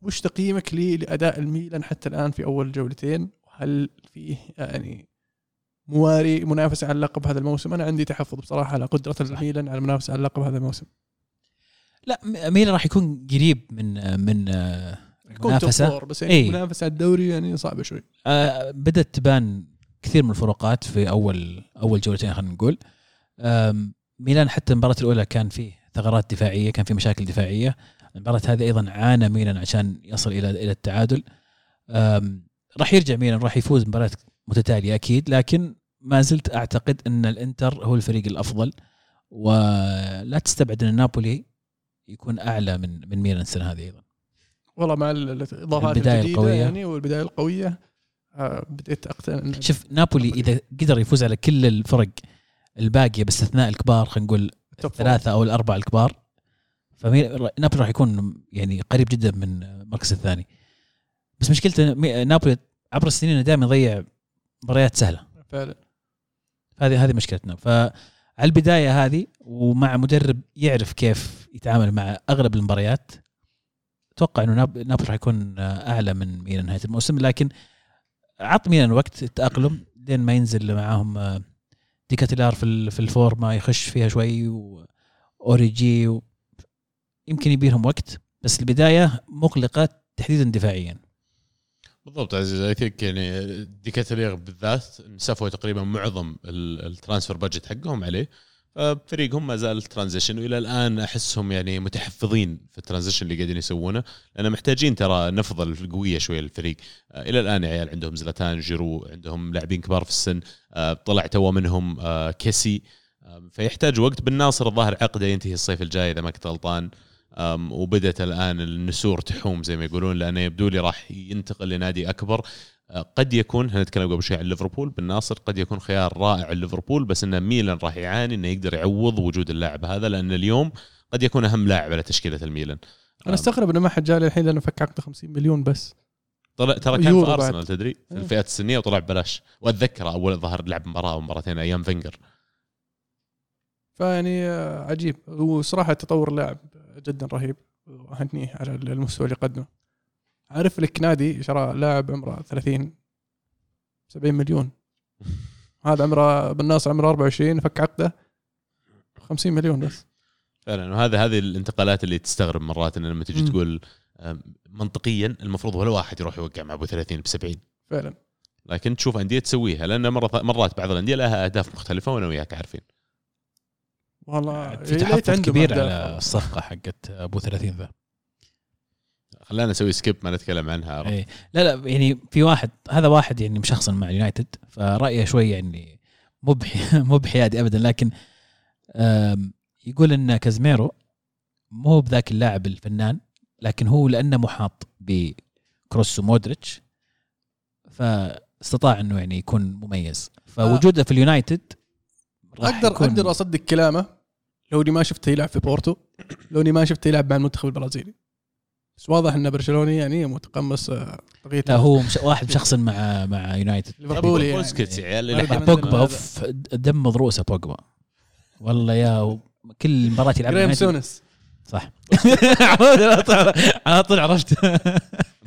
وش تقييمك لأداء الميلان حتى الآن في أول جولتين وهل فيه يعني مواري منافسة على اللقب هذا الموسم؟ أنا عندي تحفظ بصراحة على قدرة الميلان على المنافسة على اللقب هذا الموسم. لا ميلان راح يكون قريب من منافسة بس يعني ايه؟ منافسة الدوري يعني صعبة شوي. بدأت تبان كثير من الفروقات في أول جولتين خلينا نقول. ميلان حتى المباراة الأولى كان فيه ثغرات دفاعية كان فيه مشاكل دفاعية. المباراة هذه أيضا عانى ميلان عشان يصل إلى التعادل. راح يرجع ميلان راح يفوز مباراة متتالية أكيد لكن ما زلت أعتقد أن الإنتر هو الفريق الأفضل ولا تستبعد أن نابولي يكون أعلى من ميلان السنة هذه أيضا. والله مع الإضافات الجديدة يعني والبداية القوية بدأت أقتنع. شوف نابولي إذا قدر يفوز على كل الفرق الباقية باستثناء الكبار، خلينا نقول الثلاثة أو الأربعة الكبار، فنابولي راح يكون يعني قريب جدا من المركز الثاني. بس مشكلة نابولي عبر السنين دائما يضيع مباريات سهلة فعلا، هذه مشكلتنا. فعلى البداية هذه ومع مدرب يعرف كيف يتعامل مع أغلب المباريات، أتوقع أنه نابولي راح يكون أعلى من ميلان نهاية الموسم، لكن عط ميلان وقت التأقلم لين ما ينزل معاهم ديكاتيلار في الفورما يخش فيها شوي وأوريجي، يمكن يبيرهم وقت. بس البداية مقلقة تحديدا دفاعيا. بالضبط عزيز عليك، يعني ديكاتيلار بالذات انسفوا تقريبا معظم الترانسفير بادجت حقهم عليه، فريقهم ما زال الترانزيشن، وإلى الآن أحسهم يعني متحفظين في الترانزيشن اللي قاعدين يسوونه، لأن محتاجين ترى نفضة القوية شوية للفريق. إلى الآن عيال عندهم زلاتان، جيرو، عندهم لاعبين كبار في السن، طلع توا منهم كيسي، فيحتاج وقت. بالناصر الظاهر عقده ينتهي الصيف الجاي إذا ما كنت غلطان، وبدأت الآن النسور تحوم زي ما يقولون، لأنه يبدو لي راح ينتقل لنادي أكبر. قد يكون هنتكلم قبل شوي عن ليفربول، بالناصر قد يكون خيار رائع ليفربول، بس إن ميلان راح يعاني إنه يقدر يعوض وجود اللاعب هذا، لأن اليوم قد يكون أهم لاعب على تشكيلة الميلان. أنا استغرب إنه ما حد جاله الحين، لأنه فك عقد 50 مليون بس. طلع ترى كان في أرسنال تدري في الفئات السنية وطلع ببلاش، وأتذكر أول ظهر لعب مباراة ومباراتين أيام فينجر. فيعني عجيب، وصراحة تطور لاعب جدا رهيب، وهنيه على المستوى اللي قدمه. عارف لك نادي شراء لاعب عمره 30-70 مليون، هذا عمره بالناصر عمره 24 فك عقده 50 مليون بس. فعلا وهذه الانتقالات اللي تستغرب مرات، ان لما تجي تقول منطقيا المفروض ولا واحد يروح يوقع مع ابو 30 ب70 فعلا، لكن تشوف انديه تسويها، لان مرات بعض الانديه لها اهداف مختلفه وانا وياك عارفين. والله في تحفظ كبير على الصفقه حقت ابو 30 ذا، خلينا نسوي سكيب ما نتكلم عنها. أي لا يعني في واحد، هذا واحد يعني مشخصا مع اليونايتد، فرأيه شوي يعني مو بحيادي أبدا، لكن يقول إن كازيميرو مو بذاك اللاعب الفنان، لكن هو لأنه محاط بكروس ومودريتش فاستطاع إنه يعني يكون مميز، فوجوده في اليونايتد أقدر أصدق كلامه. لوني ما شفته يلعب في بورتو، لوني ما شفته يلعب مع المنتخب البرازيلي، بس واضح إن برشلوني يعني متقمص طريقة. لا هو واحد شخص مع يونايتد. ليفربول بوسكيتس يعني بوجبا دم رؤسه بوجبا والله، يا كل مرات يلعب مع سونس صح على طول عرفت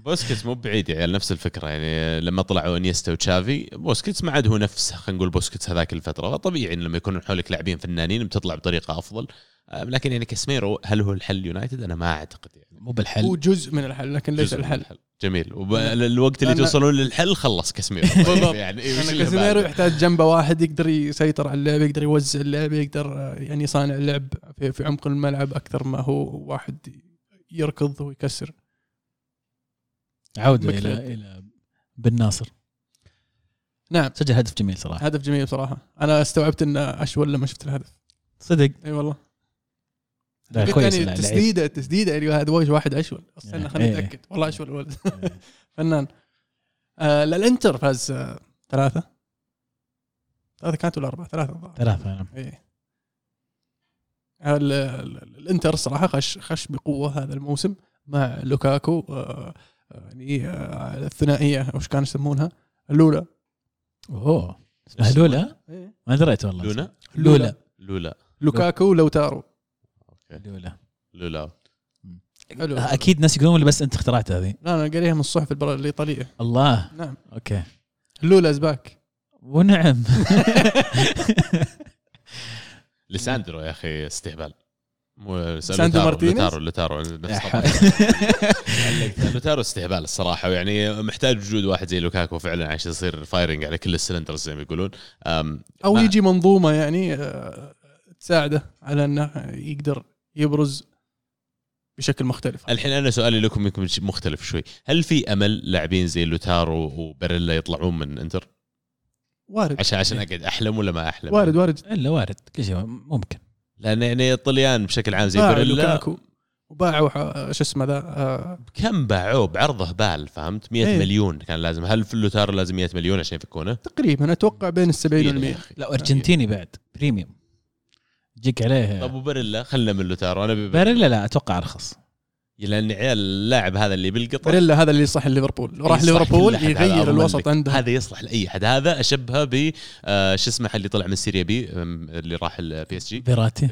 بوسكيتس مو بعيد يعني نفس الفكرة، يعني لما طلعوا انيستا وتشافي بوسكيتس ما عاد هو نفسه، خلينا نقول بوسكيتس هذاك الفترة. طبيعي لما يكون حولك لاعبين فنانين بتطلع بطريقة أفضل، لكن يعني كاسيميرو هل هو الحل يونايتد؟ أنا ما أعتقد يعني مو بالحل، هو جزء من الحل لكن ليس الحل. جميل، والوقت اللي توصلون للحل خلص كاسيميرو يعني كاسيميرو يحتاج جنبه واحد يقدر يسيطر على اللعب، يقدر يوزع اللعب، يقدر يعني يصانع اللعب في عمق الملعب أكثر ما هو واحد يركض ويكسر. عودة إلى بن ناصر. نعم سجل هدف جميل صراحة، هدف جميل صراحة. أنا استوعبت إن أشول لما شفت الهدف صدق. أي والله تسديدة اللي هذا وجه واحد أشول أصلاً، خلينا نتأكد والله أشول الولد فنان. الإنتر فاز 3-3 كانت ولا 4-3 الإنتر صراحة خش بقوة هذا الموسم مع لوكاكو، يعني الثنائية وش كانوا يسمونها اللولا. أوه لولا ما دريت والله. لولا لوكاكو لو تارو لولا اكيد ناس يقولون بس انت اخترعت هذه. لا انا قاريها من الصحف الايطاليه. الله نعم اوكي لولا زباك ونعم لساندرو يا اخي استهبال، مو لوتارو لوتارو استهبال الصراحه، ويعني محتاج وجود واحد زي لوكاكو فعلا عشان يصير فايرنج على كل السلندرز زي ما يقولون، او يجي منظومه يعني تساعده على انه يقدر يبرز بشكل مختلف. الحين أنا سؤالي لكم يمكن مختلف شوي، هل في أمل لاعبين زي لوتارو وبريلا يطلعون من إنتر؟ وارد. عشان أقعد أحلم ولا ما أحلم؟ وارد إلا وارد كل شيء ممكن، لأن يعني الطليان بشكل عام زي بريلا وباعوا شو اسمه ذا كم باعوه بعرضه بال فهمت 100 ايه. مليون كان لازم. هل في اللوتار لازم 100 مليون عشان يفكونه تقريبا؟ اتوقع بين ال70 وال100. لا ارجنتيني بعد بريميوم جيك عليه. طب وبريلا خلنا من اللوتار. انا بريلا لا اتوقع ارخص، لأن عيال اللاعب هذا اللي بالقطر بريلا هذا اللي يصح ليفربول، وراح ليفربول يغير الوسط عنده. هذا يصلح لأي حد. هذا أشبهه ب شو اسمه اللي طلع من سيريا بي اللي راح البي اس جي، فيراتي.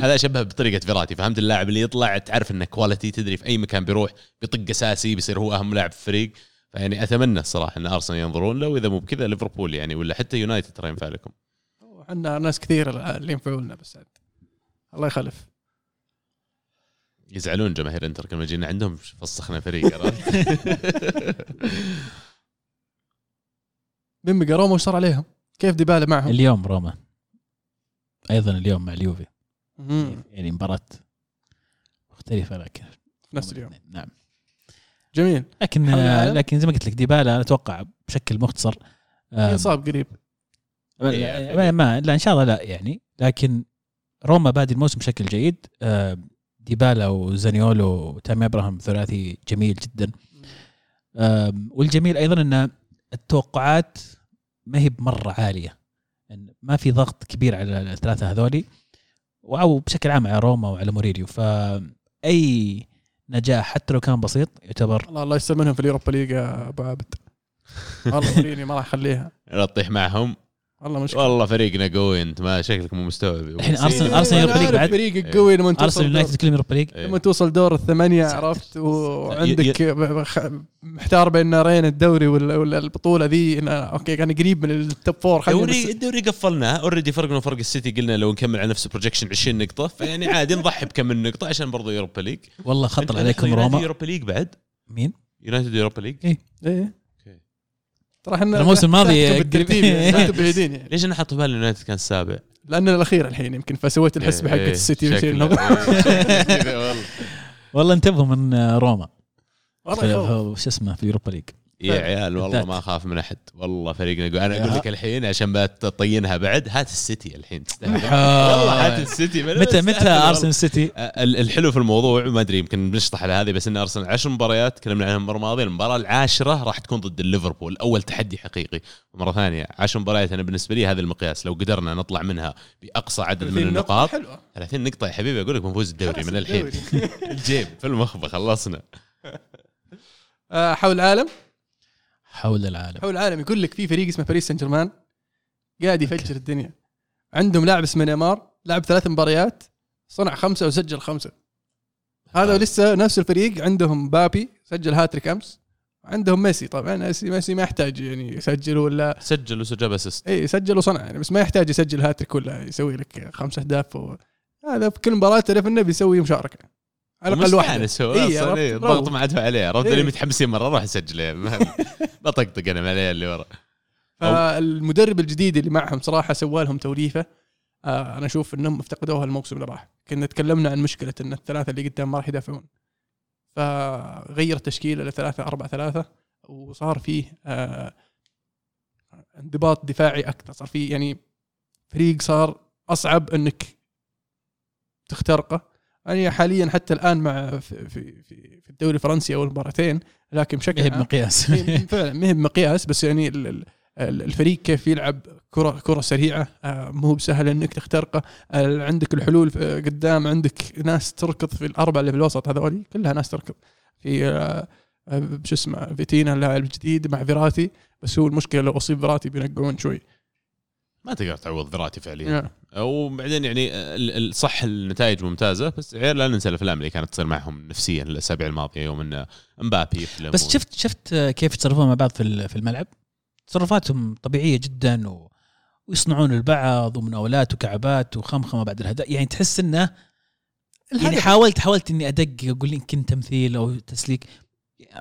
هذا أشبهه بطريقة فيراتي، فهمت؟ اللاعب اللي يطلع تعرف إنه كواليتي، تدري في أي مكان بيروح بيطق أساسي، بيصير هو أهم لاعب في الفريق. فيعني أتمنى الصراحة إن أرسنال ينظرون له، وإذا مو بكذا ليفربول يعني، ولا حتى يونايتد ترى ينفع لكم. عندنا ناس كثير اللي ينفعولنا، بس الله يخلف يزعلون جماهير انتر كما جينا عندهم فصخنا فريق. من بقى روما وصار عليهم كيف ديبالا معهم اليوم. روما ايضا اليوم مع اليوفي، يعني مباراة مختلفة لكن نفس اليوم. نعم جميل. لكن زي ما قلت لك ديبالا اتوقع بشكل مختصر يصاب قريب. لا ان شاء الله لا يعني، لكن روما بادي الموسم بشكل جيد. ديبالا وزانيولو وتامي ابراهام ثلاثي جميل جدا. والجميل ايضا ان التوقعات ما هي بمره عاليه، يعني ما في ضغط كبير على الثلاثه هذولي، او بشكل عام على روما وعلى موريريو. فاي نجاح حتى لو كان بسيط يعتبر. الله يسلمهم في اليوروبا ليج يا ابو عبد. والله موريني ما راح اخليها نطيح معهم. والله مشكلة. والله فريقنا قوي، انت ما شكلك مو مستوعب. الحين ارسنال يوربليج بعد فريق قوي. لما توصل ارسنال يونايتد كلهم يوربليج، لما توصل دور الثمانية عرفت، وعندك محتار بين نارين، الدوري ولا البطولة ذي. اوكي كان قريب من التوب 4 خلينا. الدوري قفلناه اوريدي، فرقنا فرق السيتي، قلنا لو نكمل على نفس البروجكشن 20 نقطة، فيعني عادي نضحي بكم النقطة عشان برضو يوربليج. والله خطر عليكم روما يوربليج بعد. مين يونايتد يوربليج؟ ايه راح الموسم الماضي بعيدين. ليش انا حاطه بالي اليونايتد كان السابع؟ لان الاخير الحين يمكن، فسويت الحسبه حقت السيتي وشيل. والله انتبهوا من روما، والله وش اسمه في اليوروبا ليج يا عيال. والله ما اخاف من احد، والله فريقنا. انا اقول لك الحين عشان ما تطينها بعد، هات السيتي الحين تستاهل. والله هات السيتي. متى ارسنال سيتي؟ الحلو في الموضوع ما ادري يمكن بنشطح على هذه، بس ان ارسنال 10 مباريات تكلمنا عنها المره الماضيه. المباراه العاشره راح تكون ضد ليفربول، اول تحدي حقيقي مره ثانيه. 10 مباريات انا بالنسبه لي هذا المقياس، لو قدرنا نطلع منها باقصى عدد من النقاط 30 نقطه يا حبيبي اقول لك بنفوز الدوري من الحين. الجيب في المخبه خلصنا. حول العالم يقول لك في فريق اسمه باريس سان جيرمان قاعد يفجر الدنيا. عندهم لاعب اسمه نيمار، لعب 3 مباريات صنع 5 وسجل 5. هذا لسه نفس الفريق. عندهم مبابي سجل هاتريك امس، عندهم ميسي. طبعا ميسي ما يحتاج يعني يسجل، ولا سجل وسجل اسيست. اي سجل وصنع يعني، بس ما يحتاج يسجل هاتريك ولا يسوي لك 5 أهداف. هذا في كل مباراه تعرف انه بيسوي مشاركه على الاقل واحد. اي ضغط ما عاد عليه، رد اللي متحمسين مره راح اسجله. بطقطق انا عليه اللي ورا. فالمدرب الجديد اللي معهم صراحه سوى لهم توليفه. انا اشوف انهم افتقدوها الموسم اللي راح. كنا تكلمنا عن مشكله ان الثلاثه اللي قدام ما راح يدافعون، فغير تشكيله ل 3-4-3، وصار فيه انضباط دفاعي اكثر. صار فيه يعني فريق صار اصعب انك تخترقه. أنا حالياً حتى الآن مع في الدوري الفرنسي أول مباراتين، لكن بشكل مهم مقياس. فعلاً مهم مقياس، بس يعني الفريق كيف يلعب كرة سريعة، مو بسهل إنك تخترقه. عندك الحلول قدام، عندك ناس تركض في الأربعة اللي في الوسط هذولي كلها ناس تركض. في شو اسمه فيتينا اللاعب الجديد مع فيراتي، بس هو المشكلة لو أصيب فيراتي بينقعون شوي، ما تقدر تعوض ذراتي فعليا. وبعدين يعني صح النتائج ممتازه، بس غير لا ننسى الافلام اللي كانت تصير معهم نفسيا الاسابيع الماضيه. يوم ان امبابي بس شفت كيف يتصرفون مع بعض في الملعب، تصرفاتهم طبيعيه جدا، ويصنعون البعض ومناولات وكعبات وخمخمه بعد الهدف. يعني تحس انه يعني حاولت اني ادق اقول يمكن تمثيل او تسليك.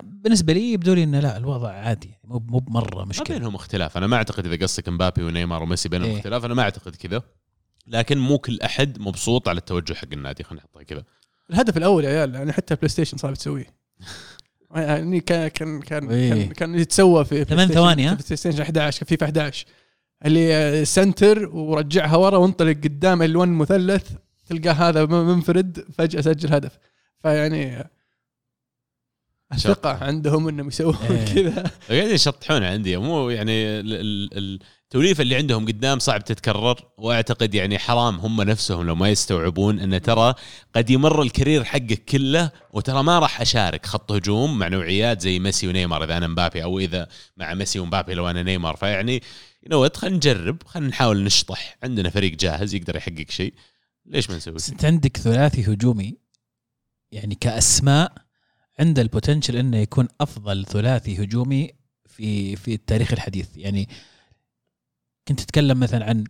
بالنسبه لي يبدو لي انه لا، الوضع عادي يعني مو بمره مشكله. ما بينهم اختلاف، انا ما اعتقد. اذا قصك مبابي ونيمار وميسي بينهم اختلاف، انا ما اعتقد كذا. لكن مو كل احد مبسوط على التوجه حق النادي، خلينا نحطها كذا. الهدف الاول يا عيال يعني حتى بلاي ستيشن صار تسويه. يعني كان يتسوى في 8 ثواني، بلاي ستيشن 11 في 11 اللي سنتر ورجعها ورا وانطلق قدام ال1 مثلث، تلقى هذا منفرد فجاه سجل هدف. فيعني ثقة عندهم انهم يسوون كذا، قاعد يشطحون عندي مو يعني التوليفة اللي عندهم قدام صعب تتكرر، واعتقد يعني حرام هم نفسهم لو ما يستوعبون ان ترى قد يمر الكارير حقك كله وترى ما راح اشارك خط هجوم مع نوعيات زي ميسي ونيمار اذا انا مبابي، او اذا مع ميسي ومبابي لو انا نيمار. فيعني خلينا نجرب، خلينا نحاول نشطح، عندنا فريق جاهز يقدر يحقق شيء، ليش ما نسوي؟ انت عندك ثلاثي هجومي يعني كأسماء عند البوتنشل انه يكون افضل ثلاثي هجومي في التاريخ الحديث. يعني كنت تتكلم مثلا عن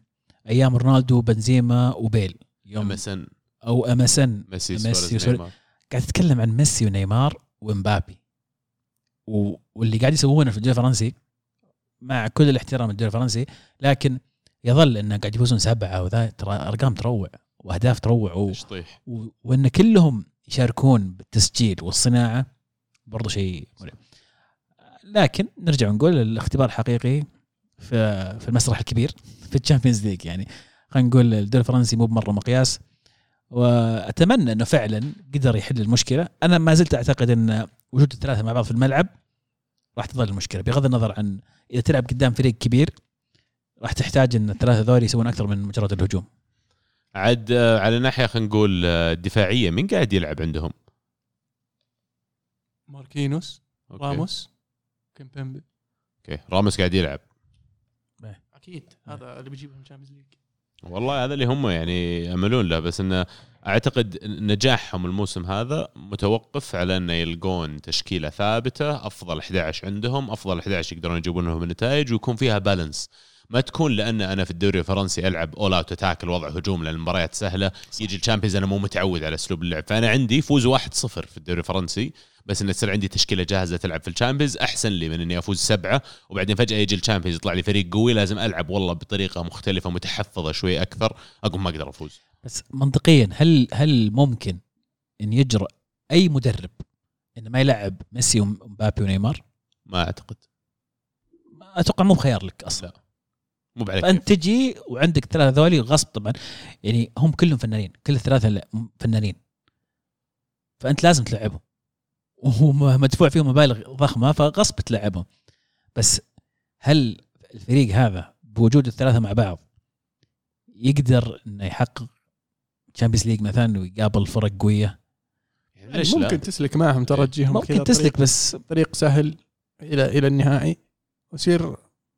ايام رونالدو بنزيما وبيل، يوم مثلا او امسن ميسي، قاعد تتكلم عن ميسي ونيمار ومبابي، واللي قاعد يسوونه في الدوري الفرنسي مع كل الاحترام الدوري الفرنسي، لكن يظل انه قاعد يفوزون 7 وذا ارقام تروع واهداف تروع وان كلهم يشاركون بالتسجيل والصناعة برضو شيء مريب. لكن نرجع ونقول الاختبار الحقيقي في المسرح الكبير في الشامبيونز ليج. يعني خلينا نقول الدوري الفرنسي مو بمرة مقياس، وأتمنى أنه فعلا قدر يحل المشكلة. أنا ما زلت أعتقد أن وجود الثلاثة مع بعض في الملعب راح تظل المشكلة، بغض النظر عن إذا تلعب قدام فريق كبير راح تحتاج أن الثلاثة ذولي يسوون أكثر من مجرد الهجوم. عاد على ناحية خلينا نقول الدفاعية، مين قاعد يلعب عندهم؟ ماركينوس، راموس، كيمبمبي. اوكي راموس قاعد يلعب اكيد، هذا اللي بيجيبهم الشامبيونز ليج. والله هذا اللي هم يعني يأملون له، بس انه اعتقد نجاحهم الموسم هذا متوقف على انه يلقون تشكيلة ثابتة، افضل 11 عندهم، افضل 11 يقدرون يجيبون لهم النتائج ويكون فيها بالانس. ما تكون لأن أنا في الدوري الفرنسي ألعب أول أوت أتاك الوضع هجوم لأن المباريات سهلة، يجي الشامبيونز أنا مو متعود على أسلوب اللعب، فأنا عندي فوز 1-0 في الدوري الفرنسي، بس إن تصير عندي تشكيلة جاهزة تلعب في الشامبيونز أحسن لي من إني أفوز 7 وبعدين فجأة يجي الشامبيونز يطلع لي فريق قوي، لازم ألعب والله بطريقة مختلفة متحفظة شوي أكثر، أقوم ما أقدر أفوز. بس منطقيا هل ممكن إن يجرأ أي مدرب إنه ما يلعب ميسي ومبابي ونيمار؟ ما أعتقد، أتوقع مو بخيار لك أصلا. لا. فأنت تجي وعندك ثلاثة ذولي غصب طبعا، يعني هم كلهم فنانين، كل الثلاثة فنانين، فأنت لازم تلعبهم ومدفوع فيهم مبالغ ضخمة فغصب تلعبهم. بس هل الفريق هذا بوجود الثلاثة مع بعض يقدر إنه يحقق تشامبيونز ليج مثلا ويقابل فرق قوية؟ يعني ممكن تسلك معهم، ترجيهم ممكن تسلك، بس طريق سهل إلى النهائي ويصير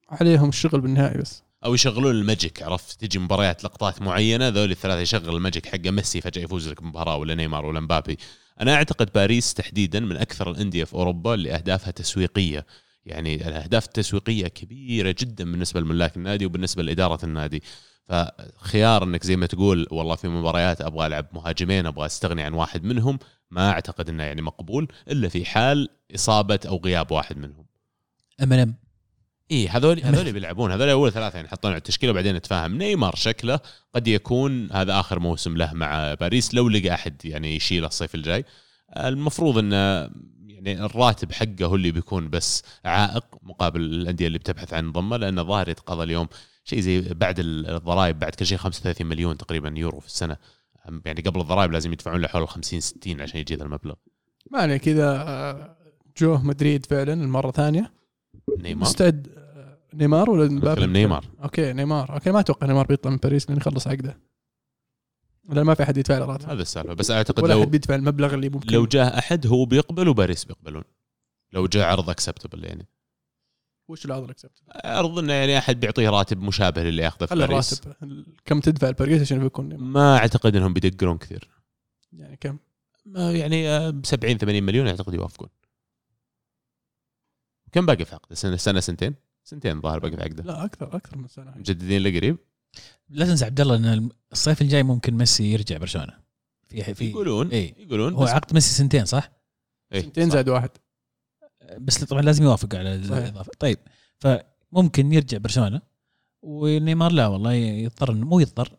عليهم الشغل بالنهائي بس، او يشغلون الماجيك. عرفت تجي مباريات لقطات معينه ذول الثلاثه يشغل الماجيك حقه ميسي فجاه يفوز لك مباراه، ولا نيمار ولا مبابي. انا اعتقد باريس تحديدا من اكثر الانديه في اوروبا اللي اهدافها تسويقيه، يعني الاهداف التسويقيه كبيره جدا بالنسبه لملاك النادي وبالنسبه لاداره النادي. فخيار انك زي ما تقول والله في مباريات ابغى العب مهاجمين ابغى استغني عن واحد منهم، ما اعتقد انه يعني مقبول الا في حال اصابه او غياب واحد منهم. هذول بيلعبون، هذول اول ثلاثه يعني حطونا على التشكيله وبعدين نتفاهم. نيمار شكله قد يكون هذا اخر موسم له مع باريس لو لقى احد يعني يشيله الصيف الجاي. المفروض ان يعني الراتب حقه هو اللي بيكون بس عائق مقابل الانديه اللي بتبحث عن ضمه، لان ظاهر يتقضى اليوم شيء زي بعد الضرائب بعد كل شيء 35 مليون تقريبا يورو في السنه، يعني قبل الضرائب لازم يدفعون له حول 50-60 عشان يجي ذا المبلغ. معنى كذا جوه مدريد فعلا المره الثانيه نيمار ولا مبابي؟ نيمار. اوكي نيمار، اوكي ما اتوقع نيمار بيطلع من باريس لأن يخلص عقده، ولا ما في احد يدفع راتب، هذا السالفه. بس اعتقد لو حد بيدفع المبلغ اللي ممكن، لو جاء احد هو بيقبل وباريس بيقبلون لو جاء عرض اكسبتبل. يعني وش العرض اكسبتبل؟ عرض انه يعني احد بيعطيه راتب مشابه للي ياخذه في باريس. كم تدفع الباريس عشان يكون نيمار؟ ما اعتقد انهم بيدقرون كثير، يعني كم يعني 70-80 مليون اعتقد يوافقون. كم باقي في عقده؟ سنة سنتين ظاهر باقي في عقده. لا أكثر من سنة، مجددين لقريب. لا تنسى عبد الله إن الصيف الجاي ممكن ميسي يرجع برشلونة. في يقولون هو عقد ميسي 2 سنين صح؟ 2 سنين زائد 1، بس طبعا لازم يوافق على الإضافة. طيب فممكن يرجع برشلونة، ونيمار لا والله يضطر، مو يضطر،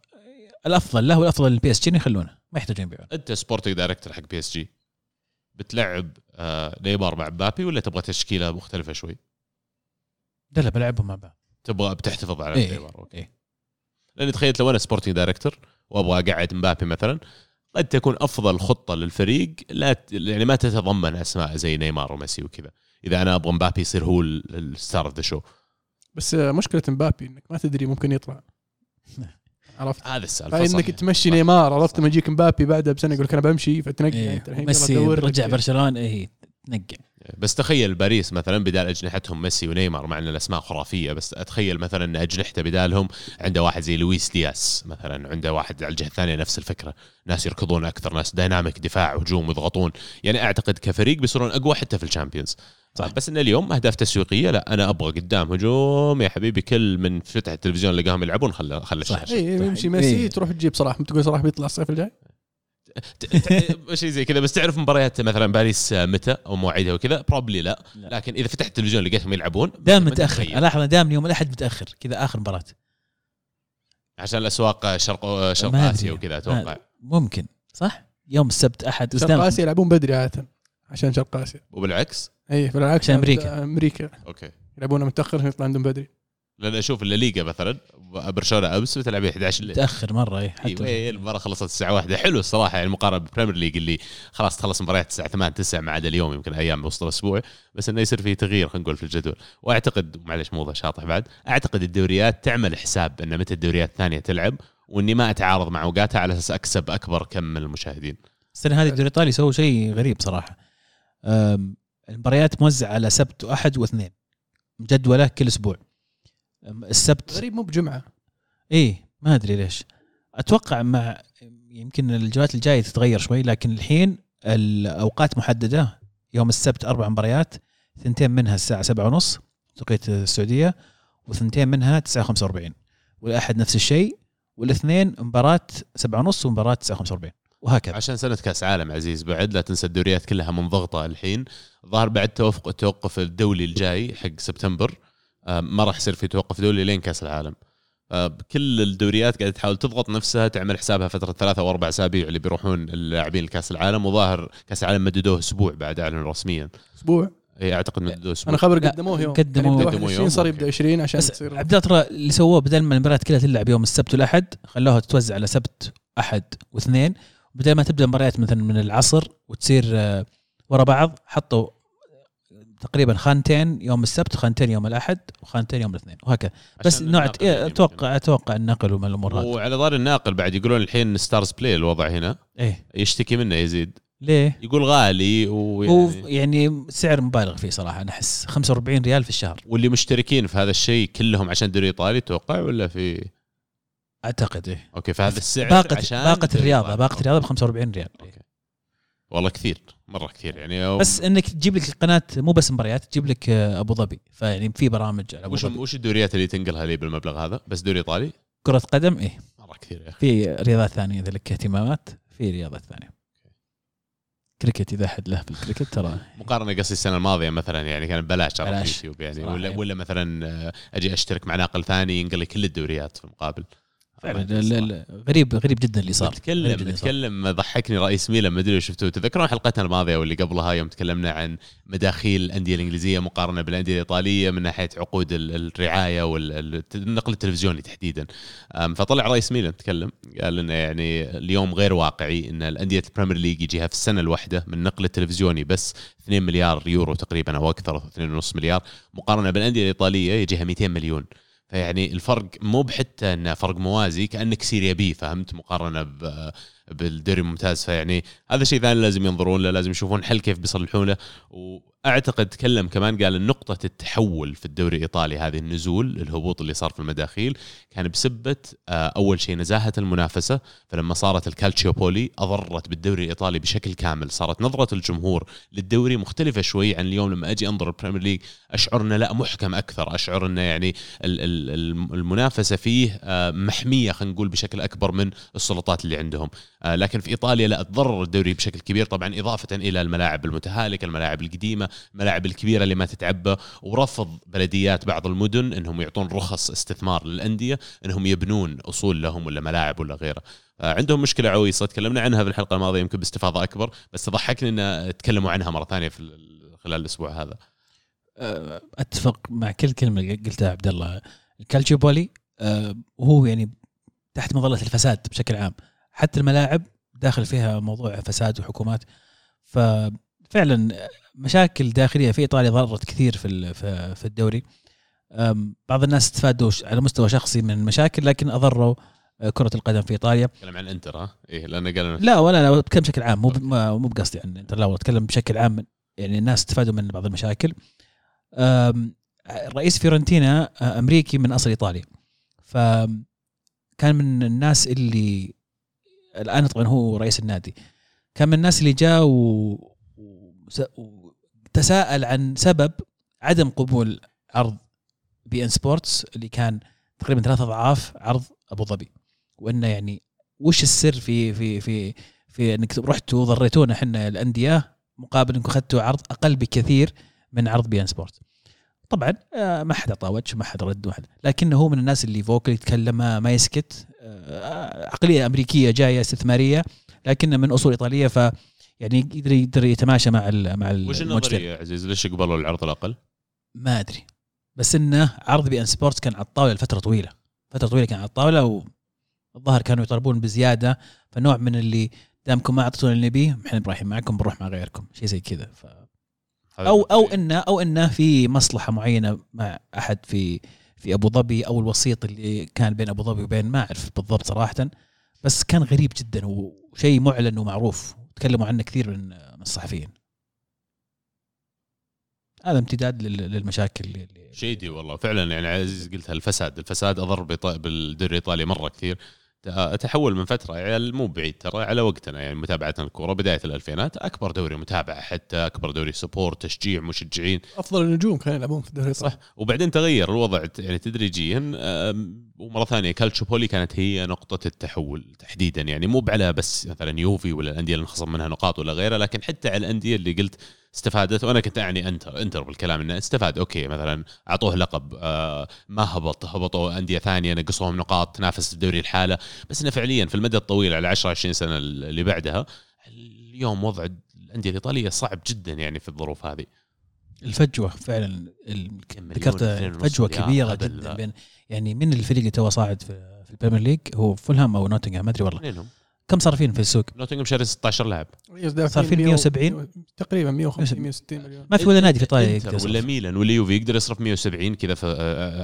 الأفضل له والأفضل للبي اس جي يخلونه، ما يحتاجون يبيعونه. أنت سبورتينج دايركتور حق بي اس جي، بتلعب نيمار مع مبابي ولا تبغى تشكيله مختلفه شوي؟ لا بلعبهم مع بعض. تبغى بتحتفظ على نيمار؟ اوكي. لاني تخيلت لو انا سبورتنج دايركتور وابغى اقعد مبابي مثلا، قد تكون أفضل خطة للفريق لا يعني ما تتضمن أسماء زي نيمار وميسي وكذا. إذا أنا أبغى مبابي يصير هو الستار اوف ذا شو، بس مشكلة مبابي إنك ما تدري ممكن يطلع. عرفت هذا السالفة، إنك تمشي نيمار عرفت، ما يجيك مبابي بعدها بسنة يقولك أنا بمشي فتنقع. ميسي رجع برشلونة تنقع. بس تخيل باريس مثلا بدال أجنحتهم ميسي ونيمار، مع أن الأسماء خرافية، بس أتخيل مثلا أن أجنحته بدالهم عنده واحد زي لويس دياس مثلا، عنده واحد على الجهة الثانية نفس الفكرة، ناس يركضون أكثر، ناس ديناميك دفاع وهجوم يضغطون، يعني أعتقد كفريق بيصيرون أقوى حتى في الشامبيونز. صح. بس إن اليوم أهداف تسويقية، لا أنا أبغى قدام هجوم يا حبيبي، كل من فتح التلفزيون لقاهم يلعبون خلى الشاشة. يمشي ميسي تروح تجيب صلاح، بتقول صلاح بيطلع الصيف الجاي شيء زي كذا. بس تعرف مباريات مثلا باريس متى او موعدها وكذا؟ بروبلي لا، لكن اذا فتحت التلفزيون لقيتهم يلعبون دائم متاخر. الاحظ دائم يوم الاحد متاخر كذا اخر مباراه، عشان الاسواق شرق اسيا وكذا. اتوقع ممكن صح يوم السبت احد شرق اسيا يلعبون بدري عاده عشان شرق اسيا، وبالعكس اي بالعكس امريكا اوكي يلعبون متاخر يطلع عندهم بدري. لأن أشوف الليغا مثلا برشلونة أمس بتلعب 11 الليل متأخر مرة، حتى المباراة خلصت الساعة 1. حلو الصراحة يعني المقارنة بالبريميرليج اللي خلاص تخلص مباريات الساعة 8-9 ما عدا اليوم، يمكن أيام وسط الأسبوع، بس إنه يصير فيه تغيير خلينا نقول في الجدول. وأعتقد معلش موضوع شاطح بعد، أعتقد الدوريات تعمل حساب إن متى الدوريات الثانية تلعب، وإني ما أتعارض مع أوقاتها على أساس أكسب أكبر كم من المشاهدين. السنة هذه الدوري الإيطالي سووا شيء غريب صراحة، المباريات موزعة على سبت وأحد واثنين، مجدولة كل أسبوع. السبت غريب مو بجمعة، ايه ما ادري ليش. اتوقع مع يمكن الجولات الجاية تتغير شوي، لكن الحين الاوقات محددة. يوم السبت 4 مباريات، 2 منها الساعة 7:30 توقيت السعودية، و2 منها 9:45، والاحد نفس الشيء، والاثنين مباراة 7:30 ومباراة 9:45، وهكذا. عشان سنة كاس عالم عزيز بعد، لا تنسى الدوريات كلها منضغطة الحين. ظهر بعد توقف الدولي الجاي حق سبتمبر، ما راح يصير في توقف دولي لين كاس العالم. كل الدوريات قاعدة تحاول تضغط نفسها، تعمل حسابها فترة 3 و4 أسابيع اللي بيروحون اللاعبين لكاس العالم. وظاهر كاس العالم مددوه أسبوع بعد، أعلن رسميا أسبوع. إيه أعتقد مددوه أسبوع. أنا خبر قدموه يوم، قدموه يوم صار يبدأ 20 عشان تصير عبد الله. ترى اللي سووه بدل ما المباريات كلها تلعب يوم السبت والأحد، خلوها تتوزع على سبت أحد واثنين، بدل ما تبدأ مباريات مثلا من العصر وتصير ورا بعض. حطوا تقريبا 2 يوم السبت، 2 يوم الأحد، و2 يوم الاثنين، وهكذا. بس نوع إيه اتوقع الناقل ومن الامور هذه. وعلى ضار الناقل بعد يقولون الحين ستارز بلاي الوضع هنا إيه؟ يشتكي منه يزيد ليه، يقول غالي، ويعني سعر مبالغ فيه صراحه. انا احس 45 ريال في الشهر. واللي مشتركين في هذا الشيء كلهم عشان الدوري الايطالي توقع، ولا في اعتقد ايه اوكي فهذا السعر باقه الرياضه، باقه الرياضه ب 45 ريال أوكي. والله كثير مرة كثير يعني. بس إنك تجيب لك القناة، مو بس مباريات، تجيب لك أبو ظبي، فيعني في برامج. وش الدوريات اللي تنقلها لي بالمبلغ هذا؟ بس دوري إيطالي، كرة قدم إيه مرة كثير يا أخي. في رياضات ثانية إذا لك اهتمامات، في رياضات ثانية كريكت إذا حد له بالكريكت ترى مقارنة قصي السنة الماضية مثلا يعني كان بلاش على اليوتيوب يعني، ولا مثلا أجي أشترك مع ناقل ثاني ينقل كل الدوريات في المقابل. غريب جدا اللي صار. نتكلم ضحكني رئيس ميلان، ما ادري شفتوه، تذكرون حلقتنا الماضيه واللي قبلها يوم تكلمنا عن مداخيل الانديه الانجليزيه مقارنه بالانديه الايطاليه من ناحيه عقود الرعايه والنقل التلفزيوني تحديدا. فطلع رئيس ميلان تكلم قال لنا يعني اليوم غير واقعي ان الانديه البريمير ليج يجيها في السنه الواحده من النقل التلفزيوني بس 2 مليار يورو تقريبا او اكثر، 2.5 مليار، مقارنه بالانديه الايطاليه يجيها 200 مليون. فيعني الفرق مو بحتى أنه فرق موازي، كأنك سيريا بي فهمت، مقارنة بالدوري الممتاز. فيعني هذا شيء ثاني لازم ينظرون له، لازم يشوفون حل كيف بيصلحونه. وأعتقد تكلم كمان قال نقطة التحول في الدوري الإيطالي هذه النزول الهبوط اللي صار في المداخيل كان بسبة أول شيء نزاهة المنافسة، فلما صارت الكالتشيوبولي أضرت بالدوري الإيطالي بشكل كامل. صارت نظرة الجمهور للدوري مختلفة شوي عن اليوم. لما أجي أنظر البريمير ليج أشعر أنه لا محكم أكثر، أشعر أنه يعني المنافسة فيه محمية خلينا نقول بشكل أكبر من السلطات اللي عندهم. لكن في إيطاليا لا، تضرر الدوري بشكل كبير طبعا، إضافة إلى الملاعب المتهالكة، الملاعب القديمة، الملاعب الكبيرة اللي ما تتعبى، ورفض بلديات بعض المدن أنهم يعطون رخص استثمار للأندية أنهم يبنون أصول لهم ولا ملاعب ولا غيره. عندهم مشكلة عويصة تكلمنا عنها في الحلقة الماضية يمكن باستفاضة أكبر، بس ضحكنا أن تكلموا عنها مرة ثانية في خلال الأسبوع هذا. أتفق مع كل كلمة قلتها عبد الله. الكالتشيوبولي وهو يعني تحت مظلة الفساد بشكل عام، حتى الملاعب داخل فيها موضوع فساد وحكومات، ففعلا مشاكل داخلية في إيطاليا ضرت كثير في الدوري. بعض الناس استفادوا على مستوى شخصي من المشاكل لكن أضروا كرة القدم في إيطاليا. تكلم عن إنتر ها؟ إيه لأن قالوا لا ولا أنا بتكلم بشكل عام، مو بقصدي عن إنتر، لا أتكلم بشكل عام يعني الناس استفادوا من بعض المشاكل. رئيس فيورنتينا أمريكي من أصل إيطالي، فكان من الناس اللي الآن طبعا هو رئيس النادي، كان من الناس اللي جاء وتساءل عن سبب عدم قبول عرض بي إن سبورتس اللي كان تقريبا 3 أضعاف عرض أبو ظبي، وإنه يعني وش السر في في في في إنك رحتوا ضريتونا إحنا الأندية مقابل إنكم خدتوا عرض أقل بكثير من عرض بي إن سبورتس. طبعا ما حد طاوج، ما حد رد، لكنه هو من الناس اللي فوكل يتكلم ما يسكت، عقلية أمريكية جاية استثمارية لكنه من أصول إيطالية، ف يعني يقدر يتماشى مع وش النظرية عزيز ليش قبلوا العرض الأقل؟ ما أدري، بس إنه عرض بي إن سبورتس كان على الطاولة فترة طويلة كان على الطاولة، والظاهر كانوا يطلبون بزيادة، فنوع من اللي دامكم ما أعطتونا النبي إحنا رايحين معكم بنروح مع غيركم، شيء زي كذا. أو إنه في مصلحة معينة مع أحد في أبو ظبي، أو الوسيط اللي كان بين أبو ظبي وبين ما أعرف بالضبط صراحة، بس كان غريب جدا وشيء معلن ومعروف تكلموا عنه كثير من الصحفيين. هذا امتداد للمشاكل اللي شيدي والله فعلا. يعني عزيز قلت الفساد أضر بالدوري الإيطالي مرة كثير، تحول من فترة يعني مو بعيد ترى على وقتنا، يعني متابعتنا الكورة بداية 2000 أكبر دوري متابعة، حتى أكبر دوري سبورت، تشجيع مشجعين، أفضل النجوم كانوا يلعبون في الدوري الإيطالي، وبعدين تغير الوضع يعني تدريجيا. ومرة ثانية كالتشوبولي كانت هي نقطة التحول تحديدا، يعني مو على بس مثلا يوفي ولا الأندية اللي انخصم منها نقاط ولا غيرها، لكن حتى على الأندية اللي قلت استفادت، وأنا كنت أعني أنتر بالكلام إنه استفاد. أوكي مثلا أعطوه لقب ما هبطوا أندية ثانية نقصوهم نقاط تنافس الدوري الحالة، بس إنه فعليا في المدى الطويل على 10-20 سنة اللي بعدها، اليوم وضع الأندية الإيطالية صعب جدا يعني في الظروف هذه. الفجوة فعلا ذكرتها، فجوة كبيرة جدا بين يعني من الفريق اللي تو صاعد في البريميرليج، هو فولهام أو نوتنغهام ما أدري والله كم صارفين في السوق. نوتنغهام شاري 16 لاعب، صارفين 170 تقريبا 150 160 مليون. ما في ولا نادي في ايطاليا يقدر، ولا ميلان ولا يوفي يقدر يصرف 170 كذا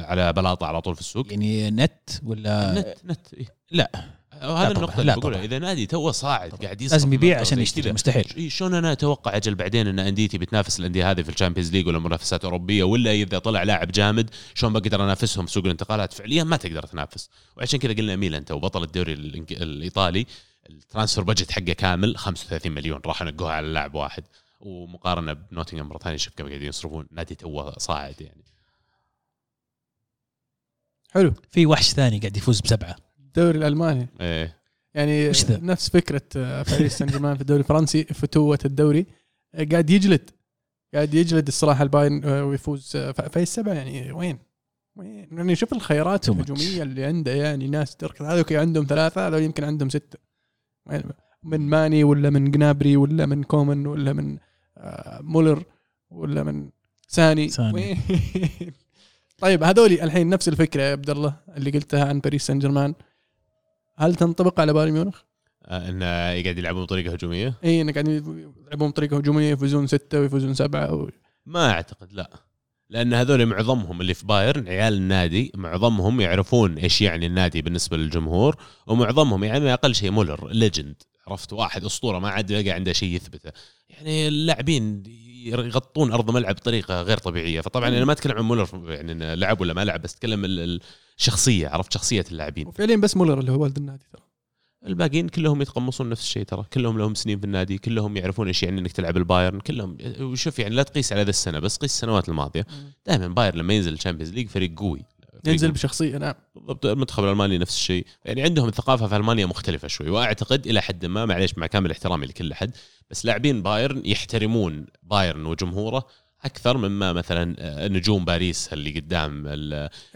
على بلاطه على طول في السوق، يعني نت ولا نت إيه؟ لا هذا النقطه اللي بقولها، اذا نادي تو صاعد قاعد يصرف لازم يبيع عشان يشتري، مستحيل. شلون انا اتوقع اجل بعدين ان انديتي بتنافس الانديه هذه في الشامبيونز ليج ولا منافسات اوروبيه، ولا اذا طلع لاعب جامد شلون بقدر انافسهم في سوق الانتقالات؟ فعليا ما تقدر تنافس، وعشان كذا قلنا ميلان تو بطل الدوري الايطالي الترانسفير بجت حقه كامل 35 مليون راح نقوها على لاعب واحد، ومقارنه بنوتنغهام مرة ثانية شوف كم قاعدين يصرفون، نادي توه صاعد يعني. حلو، في وحش ثاني قاعد يفوز ب7 الدوري الالماني، ايه يعني نفس فكره باريس سان جيرمان في الدوري الفرنسي، فتوه الدوري قاعد يجلد الصراحه البايرن ويفوز في 7 يعني وين يعني شوف الخيارات الهجوميه اللي عنده، يعني ناس تركض هذوك عندهم 3 لو يمكن عندهم 6 من ماني ولا من جنابري ولا من كومن ولا من مولر ولا من ساني. طيب هذولي الحين نفس الفكرة يا عبد الله اللي قلتها عن باريس سان جيرمان، هل تنطبق على بايرن ميونخ؟ إن يقعد يلعبون بطريقة هجومية؟ إيه إنك قاعد يلعبون بطريقة هجومية يفوزون 6 ويفوزون 7 ما أعتقد، لا لأن هذول معظمهم اللي في بايرن عيال النادي، معظمهم يعرفون إيش يعني النادي بالنسبة للجمهور، ومعظمهم يعني أقل شيء مولر ليجند، عرفت واحد أسطورة ما عاد يلقى عنده شيء يثبته، يعني اللاعبين يغطون أرض ملعب بطريقة غير طبيعية. فطبعا أنا ما أتكلم عن مولر يعني لعب ولا ما لعب، بس أتكلم الشخصية، عرفت شخصية اللاعبين، وفعليا بس مولر اللي هو والد النادي ترى، الباقيين كلهم يتقمصون نفس الشيء ترى، كلهم لهم سنين في النادي، كلهم يعرفون إيش يعني إنك تلعب البايرن، كلهم. وشوف يعني لا تقيس على هذا السنة بس، قيس السنوات الماضية، دائما بايرن لما ينزل الشامبيونز ليج فريق قوي ينزل بشخصية. نعم بالضبط، المنتخب الألماني نفس الشيء، يعني عندهم الثقافة في ألمانيا مختلفة شوي، وأعتقد إلى حد ما معليش مع كامل احترامي لكل أحد، بس لاعبين بايرن يحترمون بايرن وجمهوره أكثر مما مثلا نجوم باريس اللي قدام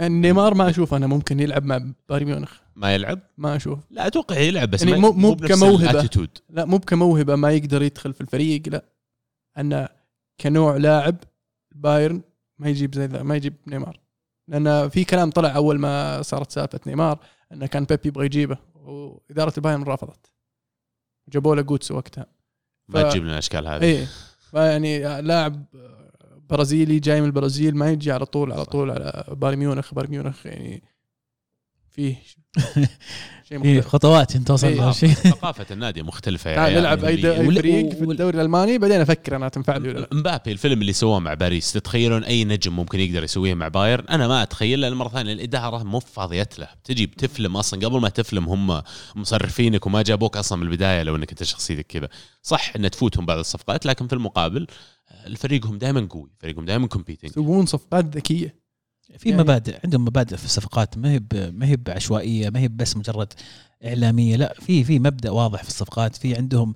نيمار ما أشوف أنا ممكن يلعب مع بايرن ميونخ، ما يلعب ما أشوف، لا أتوقع يلعب بس يعني مو كموهبة، لا مو كموهبة ما يقدر يدخل في الفريق، لا أنا كنوع لاعب بايرن ما يجيب زي ما يجيب نيمار، لأن في كلام طلع أول ما صارت سالفة نيمار أنه كان بيبي يبغى يجيبه وإدارة البايرن رافضت، جابوا له جوتس وقتها. ما تجيب لنا أشكال هذه. إيه يعني لاعب برازيلي جاي من البرازيل ما يجي على طول على طول على بايرن ميونخ. بايرن ميونخ يعني فيه شيء خطوات انت توصل لها شيء. ثقافة النادي مختلفة. يعني نلعب أي فريق في الدوري الألماني بعدين أفكر أنا تنفع لي. مبابي الفيلم اللي سواه مع باريس تتخيلون أي نجم ممكن يقدر يسويه مع بايرن؟ أنا ما أتخيل، لأن مرة ثانية الإدارة مو فاضية له، تجي بتفلم أصلا قبل ما تفلم هم مصرفينك وما جابوك أصلا من البداية. لو إنك أنت شخصيتك كذا صح إن تفوتهم بعض الصفقات، لكن في المقابل الفريقهم دائما قوي، فريقهم دائما كومبيتينج، يسوون صفقات ذكية في يعني مبادئ، عندهم مبادئ في الصفقات، ما هي بعشوائية، ما هي بس مجرد إعلامية، لا في مبدأ واضح في الصفقات، في عندهم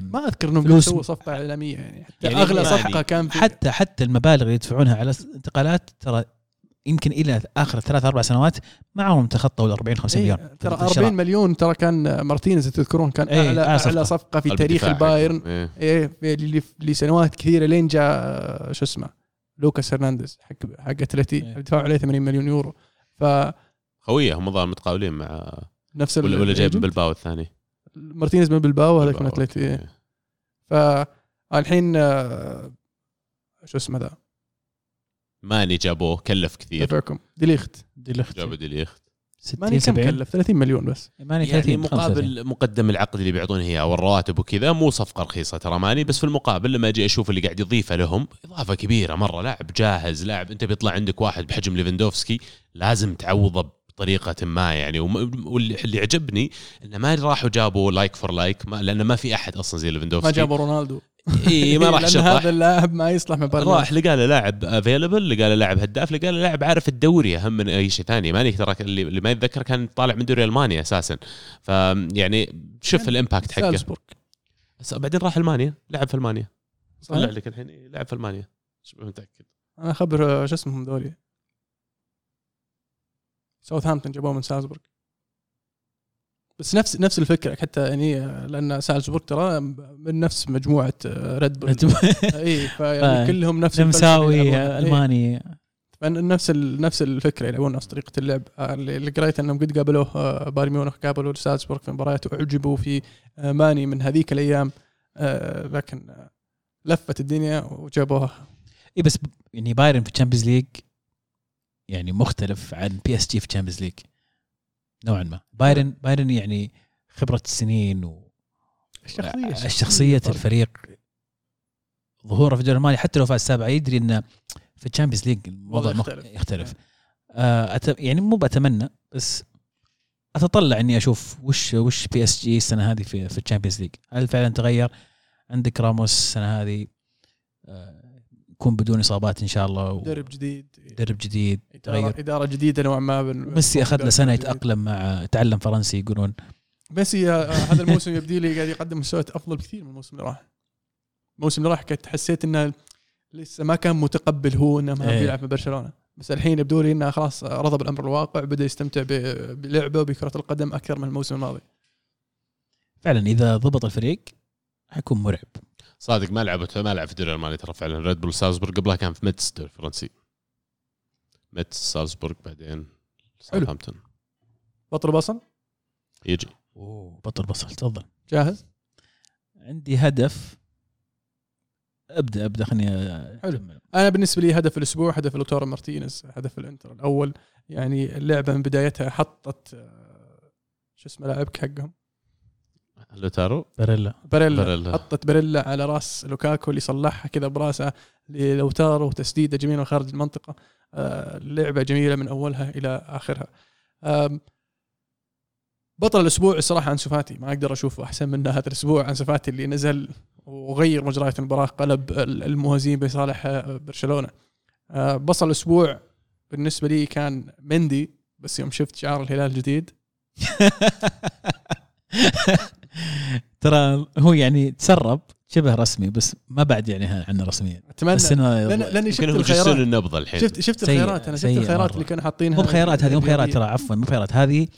ما أذكر إنهم يسووا صفقة إعلامية يعني أغلى صفقة كان حتى المبالغ اللي يدفعونها على انتقالات ترى يمكن إلى آخر 3-4 سنوات معهم تخطوا 40-50 مليون. ترى 40 مليون ترى كان مارتينيز تذكرون كان أعلى صفقة في تاريخ البايرن لسنوات كثيرة لين جاء شو اسمه لوكاس هرنانديز حق أتلتي دفعوا عليه 80 مليون يورو. فخويه هم ظهر متقاولين مع نفس ولا جايب بالباو الثاني مارتينيز من بالباو هذاك من أتلتي. فالحين شو اسمه ذا ماني جابوه كلف كثير. تذكركم ديليخت جابوا ديليخت 60-70 كلف 30 مليون بس ماني يعني مقابل مقدم العقد اللي بيعطونه هي والرواتب وكذا مو صفقة رخيصة ترى ماني، بس في المقابل لما أجي أشوف اللي قاعد يضيفه لهم إضافة كبيرة مرة. لاعب جاهز، لاعب أنت بيطلع عندك واحد بحجم ليفاندوفسكي لازم تعوضه بطريقة ما يعني. واللي عجبني إنه ما راحوا جابوا لايك فور لايك، لأنه ما في أحد أصلا زي ليفاندوفسكي، ما جابوا رونالدو إيه ما راح شطح، هذا اللاعب ما يصلح من برا، راح لقى له لاعب افيلبل، لقى له لاعب هداف، لقى له لاعب عارف الدوري اهم من اي شيء ثاني. ماني ترى اللي ما يتذكر كان طالع من دوري المانيا اساسا، فيعني شوف الامباكت حقه. بعدين راح المانيا، لعب في المانيا طلع لك الحين لعب في المانيا شبه متاكد انا خبر شو اسمهم دوري ساوثهامبتون جابوه من سالزبورغ، بس نفس الفكرة حتى يعني، لأن سالزبورغ ترى من نفس مجموعة ريد بول إيه فيعني كلهم نفس مساوي ألماني نفس الفكرة يلعبون نفس طريقة اللعب. اللي قريت أنهم قد قابلوه بايرن ميونخ، قابلوا سالزبورغ في مباراة وعجبوا في ماني من هذيك الأيام، لكن لفت الدنيا وجابوها إيه. بس يعني بايرن في تشامبيونز ليج يعني مختلف عن بي اس جي في تشامبيونز ليج نوعا ما. بايرن يعني خبرة السنين الشخصية الفريق، ظهوره في الدوري المالي حتى لو فاز 7 يدري إنه في الشامبيونز ليج الوضع يختلف. يعني مو بأتمنى بس أتطلع إني أشوف وش بي اس جي السنة هذه في الشامبيونز ليج، هل فعلا تغير؟ عندك راموس السنة هذه يكون بدون إصابات إن شاء الله، مدرب جديد إدارة جديدة نوعا ما. ميسي أخذ له سنة يتأقلم مع تعلم فرنسي يقولون ميسي هذا الموسم يبدي لي قاعد يقدم مستويات أفضل بكثير من الموسم اللي راح كنت حسيت إنه لسه ما كان متقبل هو إنه ما بيلعب في برشلونة، بس الحين يبدو لي إنه خلاص رضب الأمر الواقع، بدأ يستمتع بلعبه وبكرة القدم أكثر من الموسم الماضي. فعلا إذا ضبط الفريق حيكون مرعب صادق. ما لعب في الدوري الألماني ترى فعلا، ريد بول سالزبورغ قبلها كان في ميتس الدوري الفرنسي، ميتس سالزبورغ بعدين ساوثهامبتون. بطل بصل يجي بطل بصل تفضل جاهز. عندي هدف ابدا خلني حلو. انا بالنسبه لي هدف الاسبوع هدف لوتارو مارتينيز، هدف الانتر الاول. يعني اللعبه من بدايتها حطت شو اسمه لاعبك حقهم لوتارو باريلا حطت باريلا على راس لوكاكو اللي صلحها كذا براسه لوتارو، تسديده جميله خارج المنطقه. اللعبه جميله من اولها الى اخرها. بطل الاسبوع الصراحه أنسو فاتي، ما اقدر اشوفه احسن منه هذا الاسبوع. أنسو فاتي اللي نزل وغير مجريات المباراه، قلب الموازين بصالح برشلونه. بطل الاسبوع بالنسبه لي كان مندي، بس يوم شفت شعار الهلال الجديد ترى هو يعني تسرب شبه رسمي، بس ما بعد يعني عنه رسميا. بس انه لاني شفت الخيارات النبض الحين، شفت الخيارات، انا شفت الخيارات اللي كانوا حاطينها، مو بخيارات هذه، مو بخيارات ترى عفوا، مو بخيارات هذه.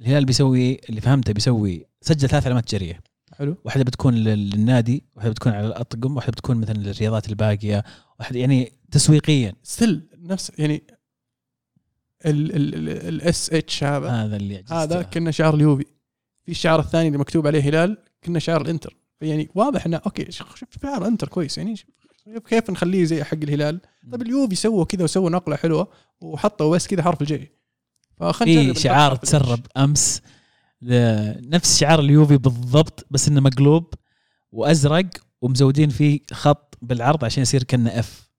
الهلال بيسوي اللي فهمته، بيسوي سجل 3 علامات جرية حلو، واحده بتكون للنادي، واحده بتكون على الاطقم، واحده بتكون مثلا للرياضات الباقيه، واحده يعني تسويقيا سل نفس يعني ال SH هذا اللي عجزت. هذا كنا شعار اليوفي، في الشعار الثاني اللي مكتوب عليه هلال كنا شعار الانتر، يعني واضح انه اوكي شفت شعار الانتر كويس، يعني كيف نخليه زي حق الهلال. طب اليوفي سووا كذا وسووا نقله حلوه وحطوا بس كذا حرف الجي، فخلينا شعار تسرب امس نفس شعار اليوفي بالضبط، بس انه مقلوب وازرق ومزودين فيه خط بالعرض عشان يصير كنا اف،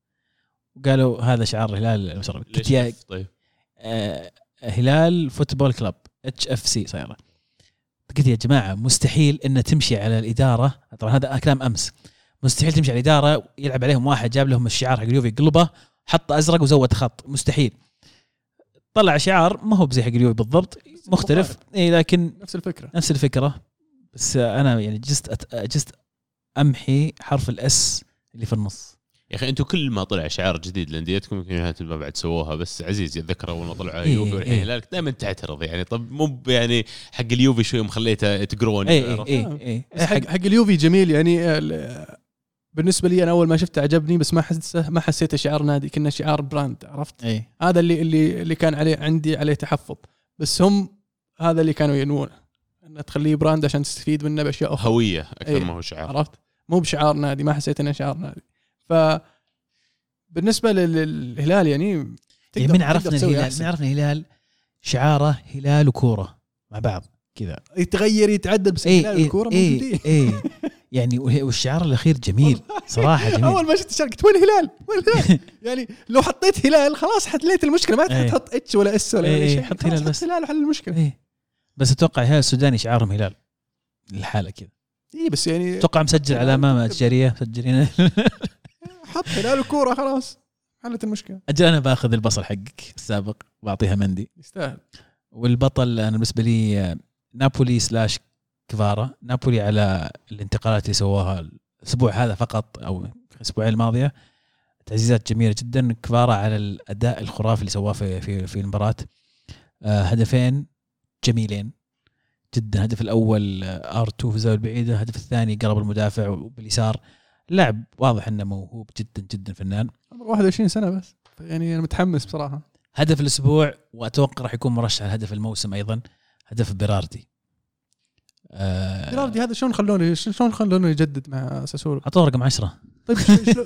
وقالوا هذا شعار الهلال المسرب. طيب هلال فوتبول كلوب HFC صايره. قلت يا جماعه مستحيل ان تمشي على الاداره، طبعا هذا كلام امس، مستحيل تمشي على الاداره يلعب عليهم واحد جاب لهم الشعار حق اليوفي قلبه حط ازرق وزود خط، مستحيل. طلع شعار ما هو زي حق اليوفي بالضبط، مختلف اي لكن نفس الفكره. بس انا يعني جست امحي حرف الاس اللي في النص. يا اخي انتم كل ما طلع شعار جديد لانديتكم يمكن هاتوا ما بعد سووها، بس عزيز يتذكر اول ما طلع اليوفي والهلال دائما تعترض، يعني طب مو يعني حق اليوفي شوي مخليته تقرون. حق اليوفي جميل، يعني بالنسبه لي انا اول ما شفته عجبني، بس ما حسيته شعار نادي، كنا شعار براند، عرفت؟ هذا اللي كان عليه عندي تحفظ، بس هم هذا اللي كانوا ينوونه ان تخليه براند عشان تستفيد منه باشياء أخرى. هويه اكثر ما هو شعار، عرفت؟ مو بشعار نادي، ما حسيت انه شعار نادي. فبالنسبة للهلال يعني من عرفنا الهلال شعاره هلال وكورة مع بعض كذا يتغير يتعدل، بس هلال وكورة موجودين. يعني والشعار الأخير جميل صراحة، جميل. أول ما شفت الشعار قلت وين الهلال يعني لو حطيت هلال خلاص حليت المشكلة، ما تحط اتش ولا اس ولا أي شيء، حط هلال بس، هلال وحل المشكلة. بس أتوقع هلال السوداني شعارهم هلال للحالة كذا، بس يعني توقع مسجل علامة تجارية مسجلين حط هلال الكورة خلاص حلت المشكلة. أجل أنا بأخذ البصل حقك السابق وأعطيها مندي، يستاهل. والبطل أنا بالنسبة لي نابولي / كفارا. نابولي على الانتقالات اللي سواها الأسبوع هذا فقط أو الأسبوعين الماضية، تعزيزات جميلة جدا. كفارا على الأداء الخرافي اللي سواه في المباراة، هدفين جميلين جدا. هدف الأول R2 في الزاوية البعيدة، هدف الثاني قرب المدافع وباليسار. لاعب واضح أنه موهوب جدا جدا، فنان، عمره 21 سنة بس، يعني أنا متحمس بصراحة. هدف الأسبوع وأتوقع راح يكون مرشح لهدف الموسم أيضا، هدف بيراردي. بيراردي هذا شلون خلونه يجدد مع ساسولو، عطوه رقم 10. طيب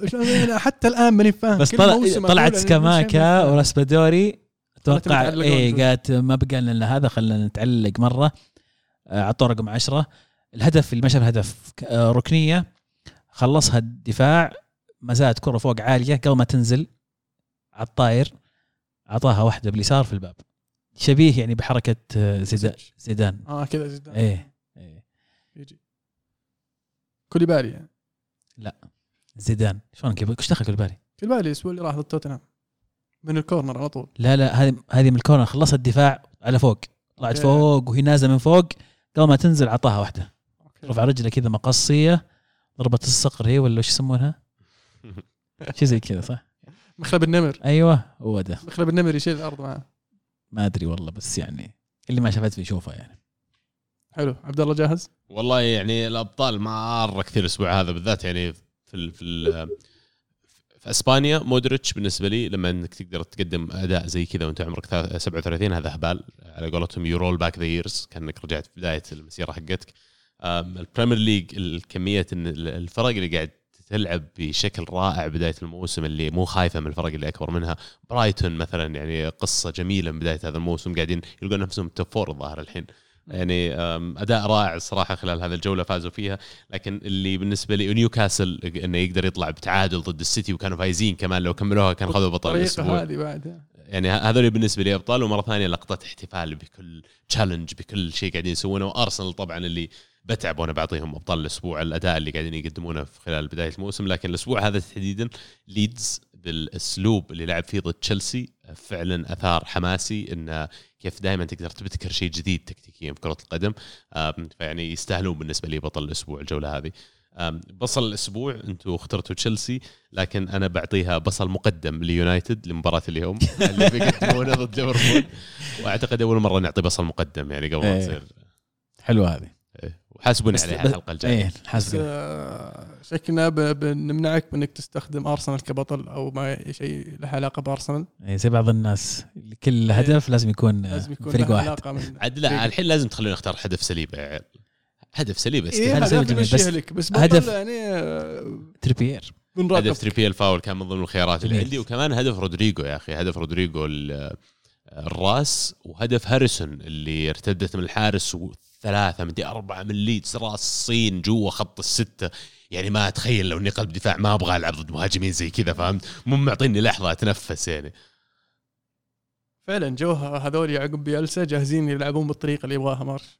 شلون حتى الآن ماني فاهم. بس طلعت سكاماكا وراسبادوري، أتوقع قالت ما بقى لنا هذا، خلنا نتعلق مرة، عطوه رقم 10. الهدف اللي مشى هدف ركنية خلصها الدفاع، مزات كرة فوق عالية قبل ما تنزل على الطائر، عطاها واحدة باليسار في الباب، شبيه يعني بحركة زيدان. كذا زيدان. ايه يجي كوليبالي يعني. لا زيدان شلون كيف دخل كوليبالي الأسبوع اللي راح ضد توتنهام من الكورنر على طول. لا هذه من الكورنر، خلصت الدفاع على فوق، طلعت فوق وهي نازلة من فوق، قبل ما تنزل عطاها واحدة رفع رجله كذا مقصية، ضربة الصقر هي ولا شو يسمونها، شيء زي كذا صح؟ مخلب النمر. أيوة هو ده، مخلب النمر يشيل الأرض معه، ما أدري والله، بس يعني اللي ما شافت بيشوفها يعني. حلو عبد الله جاهز؟ والله يعني الأبطال مرة كثير الأسبوع هذا بالذات، يعني في إسبانيا مودريتش بالنسبة لي، لما أنك تقدر تقدم أداء زي كذا وأنت عمرك 37 هذا هبال، على قولتهم يورول باك ذا ييرز، كأنك رجعت في بداية المسيرة حقتك. البريمير ليج الكمية الفرق اللي قاعد تلعب بشكل رائع بداية الموسم، اللي مو خايفة من الفرق اللي أكبر منها. برايتون مثلا يعني قصة جميلة من بداية هذا الموسم، قاعدين يلقون نفسهم توب فور الظاهر الحين، يعني أداء رائع الصراحة خلال هذا الجولة فازوا فيها. لكن اللي بالنسبة لي نيوكاسل إنه يقدر يطلع بتعادل ضد السيتي، وكانوا فايزين كمان، لو كملوها كان خذوا بطل الأسبوع. يعني هذول بالنسبة لي أبطال، ومرة ثانية لقطة احتفال بكل تشالنج بكل شيء قاعدين يسوونه. وأرسنال طبعا اللي بتعب وأنا بعطيهم أبطال الأسبوع، الأداء اللي قاعدين يقدمونه في خلال بداية الموسم. لكن الأسبوع هذا تحديدا ليدز بالأسلوب اللي لعب فيه ضد تشيلسي فعلا أثار حماسي، إنه كيف دائما تقدر تبتكر شيء جديد تكتيكيا في كرة القدم. فيعني يستاهلون بالنسبة لي بطل الأسبوع الجولة هذه. بصل الأسبوع أنتوا اخترتوا تشيلسي، لكن أنا بعطيها بصل مقدم ليونايتد لمباراة اليوم اللي بيقدمونه ضد ليفربول، وأعتقد أول مرة نعطي بصل مقدم يعني قبل ما تصير حلوة هذه، وحاسبون عليها الحلقة الجاية. شكلنا بنمنعك منك تستخدم أرسنال كبطل أو ما شيء له علاقة بأرسنال، زي بعض الناس كل هدف لازم يكون فريق واحد. عدل الحين لازم تخلونا نختار هدف سليم، هدف سليبس إيه بس هدف يعني تريبيير هدف تريبيير الفاول كان من ضمن الخيارات اللي عندي, وكمان هدف رودريجو يا اخي, هدف رودريجو الراس, وهدف هاريسون اللي ارتدت من الحارس, وثلاثة من دي أربعة من ليدز راس صين جوا خط الستة. يعني ما أتخيل لو إني قلب دفاع ما أبغى ألعب ضد مهاجمين زي كذا, فهمت؟ مو معطيني لحظة أتنفس يعني. فعلا جو هذول يعقب بيلسا جاهزين يلعبون بالطريقة اللي يبغاها مارش,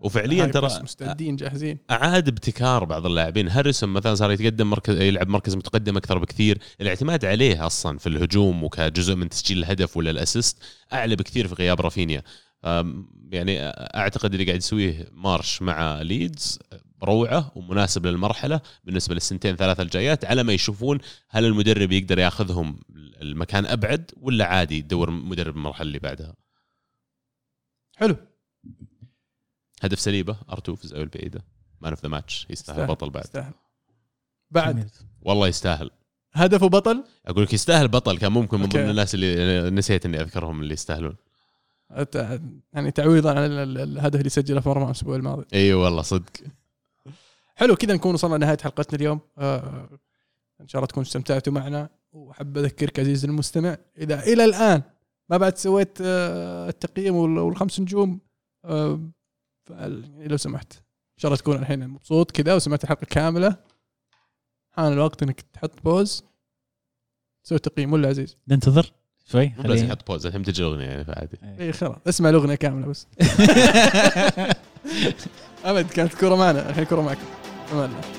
وفعليا ترى مستعدين جاهزين. اعاد ابتكار بعض اللاعبين, هاريسون مثلا صار يتقدم مركز, يلعب مركز متقدم اكثر بكثير, الاعتماد عليه اصلا في الهجوم وكجزء من تسجيل الهدف ولا الاسيست اعلى بكثير في غياب رافينيا. يعني اعتقد اللي قاعد يسويه مارش مع ليدز روعه ومناسب للمرحله بالنسبه للسنتين ثلاثه الجايات, على ما يشوفون هل المدرب يقدر ياخذهم المكان ابعد ولا عادي يدور مدرب المرحله اللي بعدها. حلو. هدف سليبة R2 في الزاوية البعيدة, مان اوف ذا ماتش, يستاهل بطل بعد بعد والله يستاهل هدف وبطل. اقول لك يستاهل بطل, كان ممكن من ضمن الناس اللي نسيت اني اذكرهم اللي يستاهلون, يعني تعويضا عن الهدف اللي سجله في روما الاسبوع الماضي. اي والله صدق. حلو, كذا نكون وصلنا لنهاية حلقتنا اليوم. ان شاء الله تكونوا استمتعتوا معنا, وحب اذكرك عزيزي المستمع اذا الى الان ما بعد سويت التقييم والخمس نجوم لو سمحت, إن شاء الله تكون الحين مبسوط كذا وسمعت الحلقة كاملة. حان الوقت إنك تحط بوز, سوي تقييم ولا عزيز ننتظر شوي لازم تحط بوز الحين تجي الأغنية يعني فعادي. إيه خلاص اسمع الأغنية كاملة بس. أبد كانت كرة معنا, الحين كرة معك.